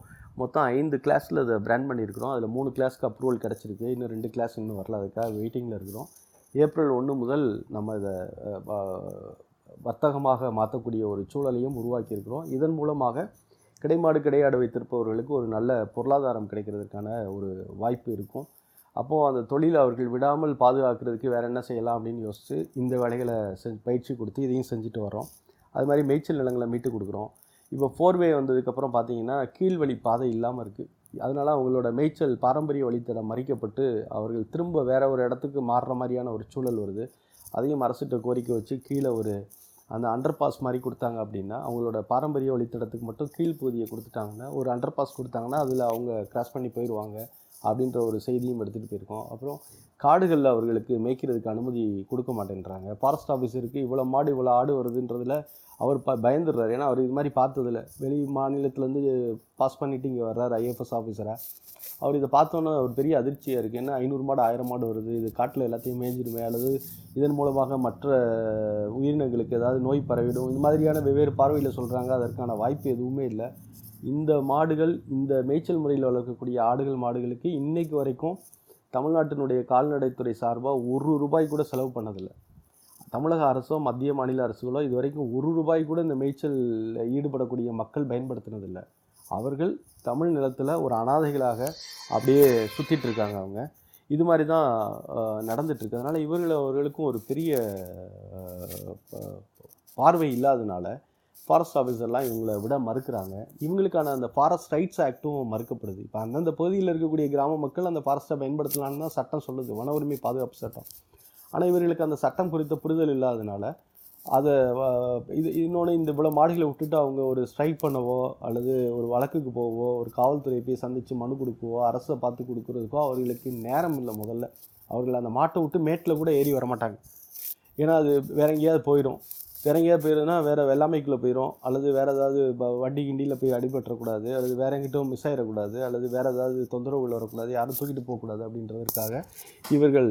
மொத்தம் ஐந்து கிளாஸில் அதை பிராண்ட் பண்ணியிருக்கிறோம். அதில் மூணு கிளாஸ்க்கு அப்ரூவல் கிடச்சிருக்கு, இன்னும் ரெண்டு கிளாஸ் இன்னும் வரல, அதுக்காக வெயிட்டிங்கில் இருக்கிறோம். ஏப்ரல் ஒன்று முதல் நம்ம இதை வர்த்தகமாக மாற்றக்கூடிய ஒரு சூழலையும் உருவாக்கியிருக்கிறோம். இதன் மூலமாக கிடைமாடு கிடையாடு வைத்திருப்பவர்களுக்கு ஒரு நல்ல பொருளாதாரம் கிடைக்கிறதுக்கான ஒரு வாய்ப்பு இருக்கும். அப்போது அந்த தொழில் அவர்கள் விடாமல் பாதுகாக்கிறதுக்கு வேறு என்ன செய்யலாம் அப்படின்னு யோசித்து இந்த வேலைகளை செஞ்சு பயிற்சி கொடுத்து இதையும் செஞ்சுட்டு வரோம். அது மாதிரி மேய்ச்சல் நிலங்களை மீட்டு கொடுக்குறோம். இப்போ ஃபோர்வே வந்ததுக்கப்புறம் பார்த்திங்கன்னா கீழ்வழி பாதை இல்லாமல் இருக்குது. அதனால் அவங்களோட மேய்ச்சல் பாரம்பரிய வழித்தடம் மறிக்கப்பட்டு அவர்கள் திரும்ப வேறு ஒரு இடத்துக்கு மாறுற மாதிரியான ஒரு சூழல் வருது. அதையும் அரசுகிட்ட கோரிக்கை வச்சு கீழே ஒரு அந்த அண்டர் பாஸ் மாதிரி கொடுத்தாங்க அப்படின்னா, அவங்களோட பாரம்பரிய வழித்தடத்துக்கு மட்டும் கீழ்ப்பகுதியை கொடுத்துட்டாங்கன்னா, ஒரு அண்டர் பாஸ் கொடுத்தாங்கன்னா அதில் அவங்க கிராஸ் பண்ணி போயிடுவாங்க அப்படின்ற ஒரு செய்தியும் எடுத்துகிட்டு போயிருக்கோம். அப்புறம் காடுகளில் அவர்களுக்கு மேய்க்கிறதுக்கு அனுமதி கொடுக்க மாட்டேன்றாங்க. ஃபாரஸ்ட் ஆஃபீஸருக்கு இவ்வளோ மாடு இவ்வளோ ஆடு வருதுன்றதில் அவர் ப பயந்துடுறாரு. ஏன்னா அவர் இது மாதிரி பார்த்ததில்ல. வெளி மாநிலத்துலேருந்து பாஸ் பண்ணிட்டு இங்கே வர்றார் ஐஎஃப்எஸ் ஆஃபீஸராக. அவர் இதை பார்த்தோன்னா அவர் பெரிய அதிர்ச்சியாக இருக்குது. ஏன்னா ஐநூறு மாடு ஆயிரம் மாடு வருது, இது காட்டில் எல்லாத்தையும் மேய்ஞ்சிடுமே, அல்லது இதன் மூலமாக மற்ற உயிரினங்களுக்கு ஏதாவது நோய் பரவிடும், இந்த மாதிரியான வெவ்வேறு பார்வையில் சொல்கிறாங்க. அதற்கான வாய்ப்பு எதுவுமே இல்லை. இந்த மாடுகள், இந்த மேய்ச்சல் முறையில் வளர்க்கக்கூடிய ஆடுகள் மாடுகளுக்கு இன்றைக்கு வரைக்கும் தமிழ்நாட்டினுடைய கால்நடைத்துறை சார்பாக ஒரு ரூபாய் கூட செலவு பண்ணதில்லை. தமிழக அரசோ மத்திய மாநில அரசுகளோ இது வரைக்கும் ஒரு ரூபாய் கூட இந்த மேய்ச்சல் ஈடுபடக்கூடிய மக்கள் பயன்படுத்தினதில்லை. அவர்கள் தமிழ் நிலத்தில் ஒரு அனாதைகளாக அப்படியே சுற்றிட்டு இருக்காங்க அவங்க. இது மாதிரி தான் நடந்துகிட்ருக்கு. அதனால் இவர்கள் அவர்களுக்கும் ஒரு பெரிய பார்வை இல்லாதனால ஃபாரஸ்ட் ஆஃபீஸர்லாம் இவங்களை விட மறுக்கிறாங்க. இவங்களுக்கான அந்த ஃபாரஸ்ட் ரைட்ஸ் ஆக்டும் மறுக்கப்படுது. இப்போ அந்தந்த பகுதியில் இருக்கக்கூடிய கிராம மக்கள் அந்த ஃபாரஸ்ட்டை பயன்படுத்தலான்னு தான் சட்டம் சொல்லுது, வன உரிமை பாதுகாப்பு சட்டம். ஆனால் இவர்களுக்கு அந்த சட்டம் குறித்த புரிதல் இல்லாதனால அதை இது இன்னொன்று இந்த இவ்வளோ மாடுகளை விட்டுட்டு அவங்க ஒரு ஸ்ட்ரைக் பண்ணவோ அல்லது ஒரு வழக்குக்கு போகவோ ஒரு காவல்துறையை போய் சந்தித்து மனு கொடுக்கவோ அரசை பார்த்து கொடுக்குறதுக்கோ அவர்களுக்கு நேரம் இல்லை. முதல்ல அவர்கள் அந்த மாட்டை விட்டு மேட்டில் கூட ஏறி வரமாட்டாங்க. ஏன்னா அது வேற எங்கேயாவது போயிடும். வேறு எங்கேயா போயிடுதுன்னா வேறு வெள்ளாமைக்குள்ளே போயிடும், அல்லது வேறு ஏதாவது வண்டி கிண்டியில் போய் அடிபட்டுறக்கூடாது, அல்லது வேறு எங்கிட்டும் மிஸ் ஆகிடக்கூடாது, அல்லது வேறு ஏதாவது தொந்தரவுகள் வரக்கூடாது, யாரும் தூக்கிட்டு போகக்கூடாது அப்படின்றதுக்காக இவர்கள்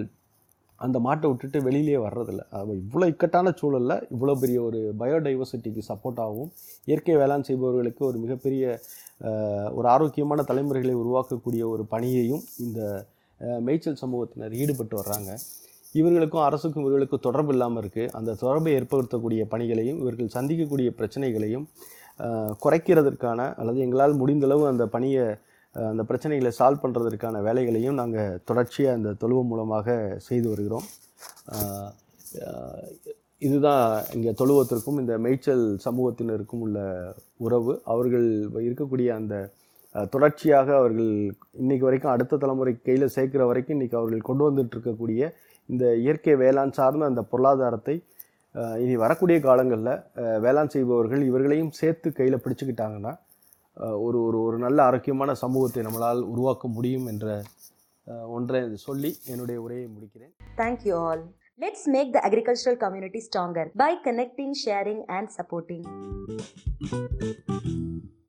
அந்த மாட்டை விட்டுட்டு வெளியிலே வர்றதில்ல. அது இவ்வளோ இக்கட்டான சூழலில் இவ்வளோ பெரிய ஒரு பயோடைவர்சிட்டிக்கு சப்போர்ட்டாகவும் இயற்கை வேளாண் செய்பவர்களுக்கு ஒரு மிகப்பெரிய ஒரு ஆரோக்கியமான தலைமுறைகளை உருவாக்கக்கூடிய ஒரு பணியையும் இந்த மேய்ச்சல் சமூகத்தினர் ஈடுபட்டு வர்றாங்க. இவர்களுக்கும் அரசுக்கும் இவர்களுக்கும் தொடர்பு இல்லாமல் இருக்குது. அந்த தொடர்பை ஏற்படுத்தக்கூடிய பணிகளையும் இவர்கள் சந்திக்கக்கூடிய பிரச்சனைகளையும் குறைக்கிறதற்கான அல்லது எங்களால் முடிந்தளவு அந்த பணியை அந்த பிரச்சனைகளை சால்வ் பண்ணுறதற்கான வேலைகளையும் நாங்கள் தொடர்ச்சியாக அந்த தொழுவு மூலமாக செய்து வருகிறோம். இதுதான் இங்கே தொழுவத்திற்கும் இந்த மேய்ச்சல் சமூகத்தினருக்கும் உள்ள உறவு. அவர்கள் இருக்கக்கூடிய அந்த தொடர்ச்சியாக அவர்கள் இன்றைக்கு வரைக்கும் அடுத்த தலைமுறை கையில் சேர்க்குற வரைக்கும் இன்றைக்கி அவர்கள் கொண்டு வந்துட்டு இருக்கக்கூடிய இந்த இயற்கை வேளாண் சார்ந்த அந்த பொருளாதாரத்தை இனி வரக்கூடிய காலங்களில் வேளாண் செய்பவர்கள் இவர்களையும் சேர்த்து கையில் பிடிச்சிக்கிட்டாங்கன்னா ஒரு ஒரு ஒரு நல்ல ஆரோக்கியமான சமூகத்தை நம்மளால் உருவாக்க முடியும் என்ற ஒன்றை சொல்லி என்னுடைய உரையை முடிக்கிறேன். Thank you all. Let's make the agricultural community stronger by connecting, sharing and supporting.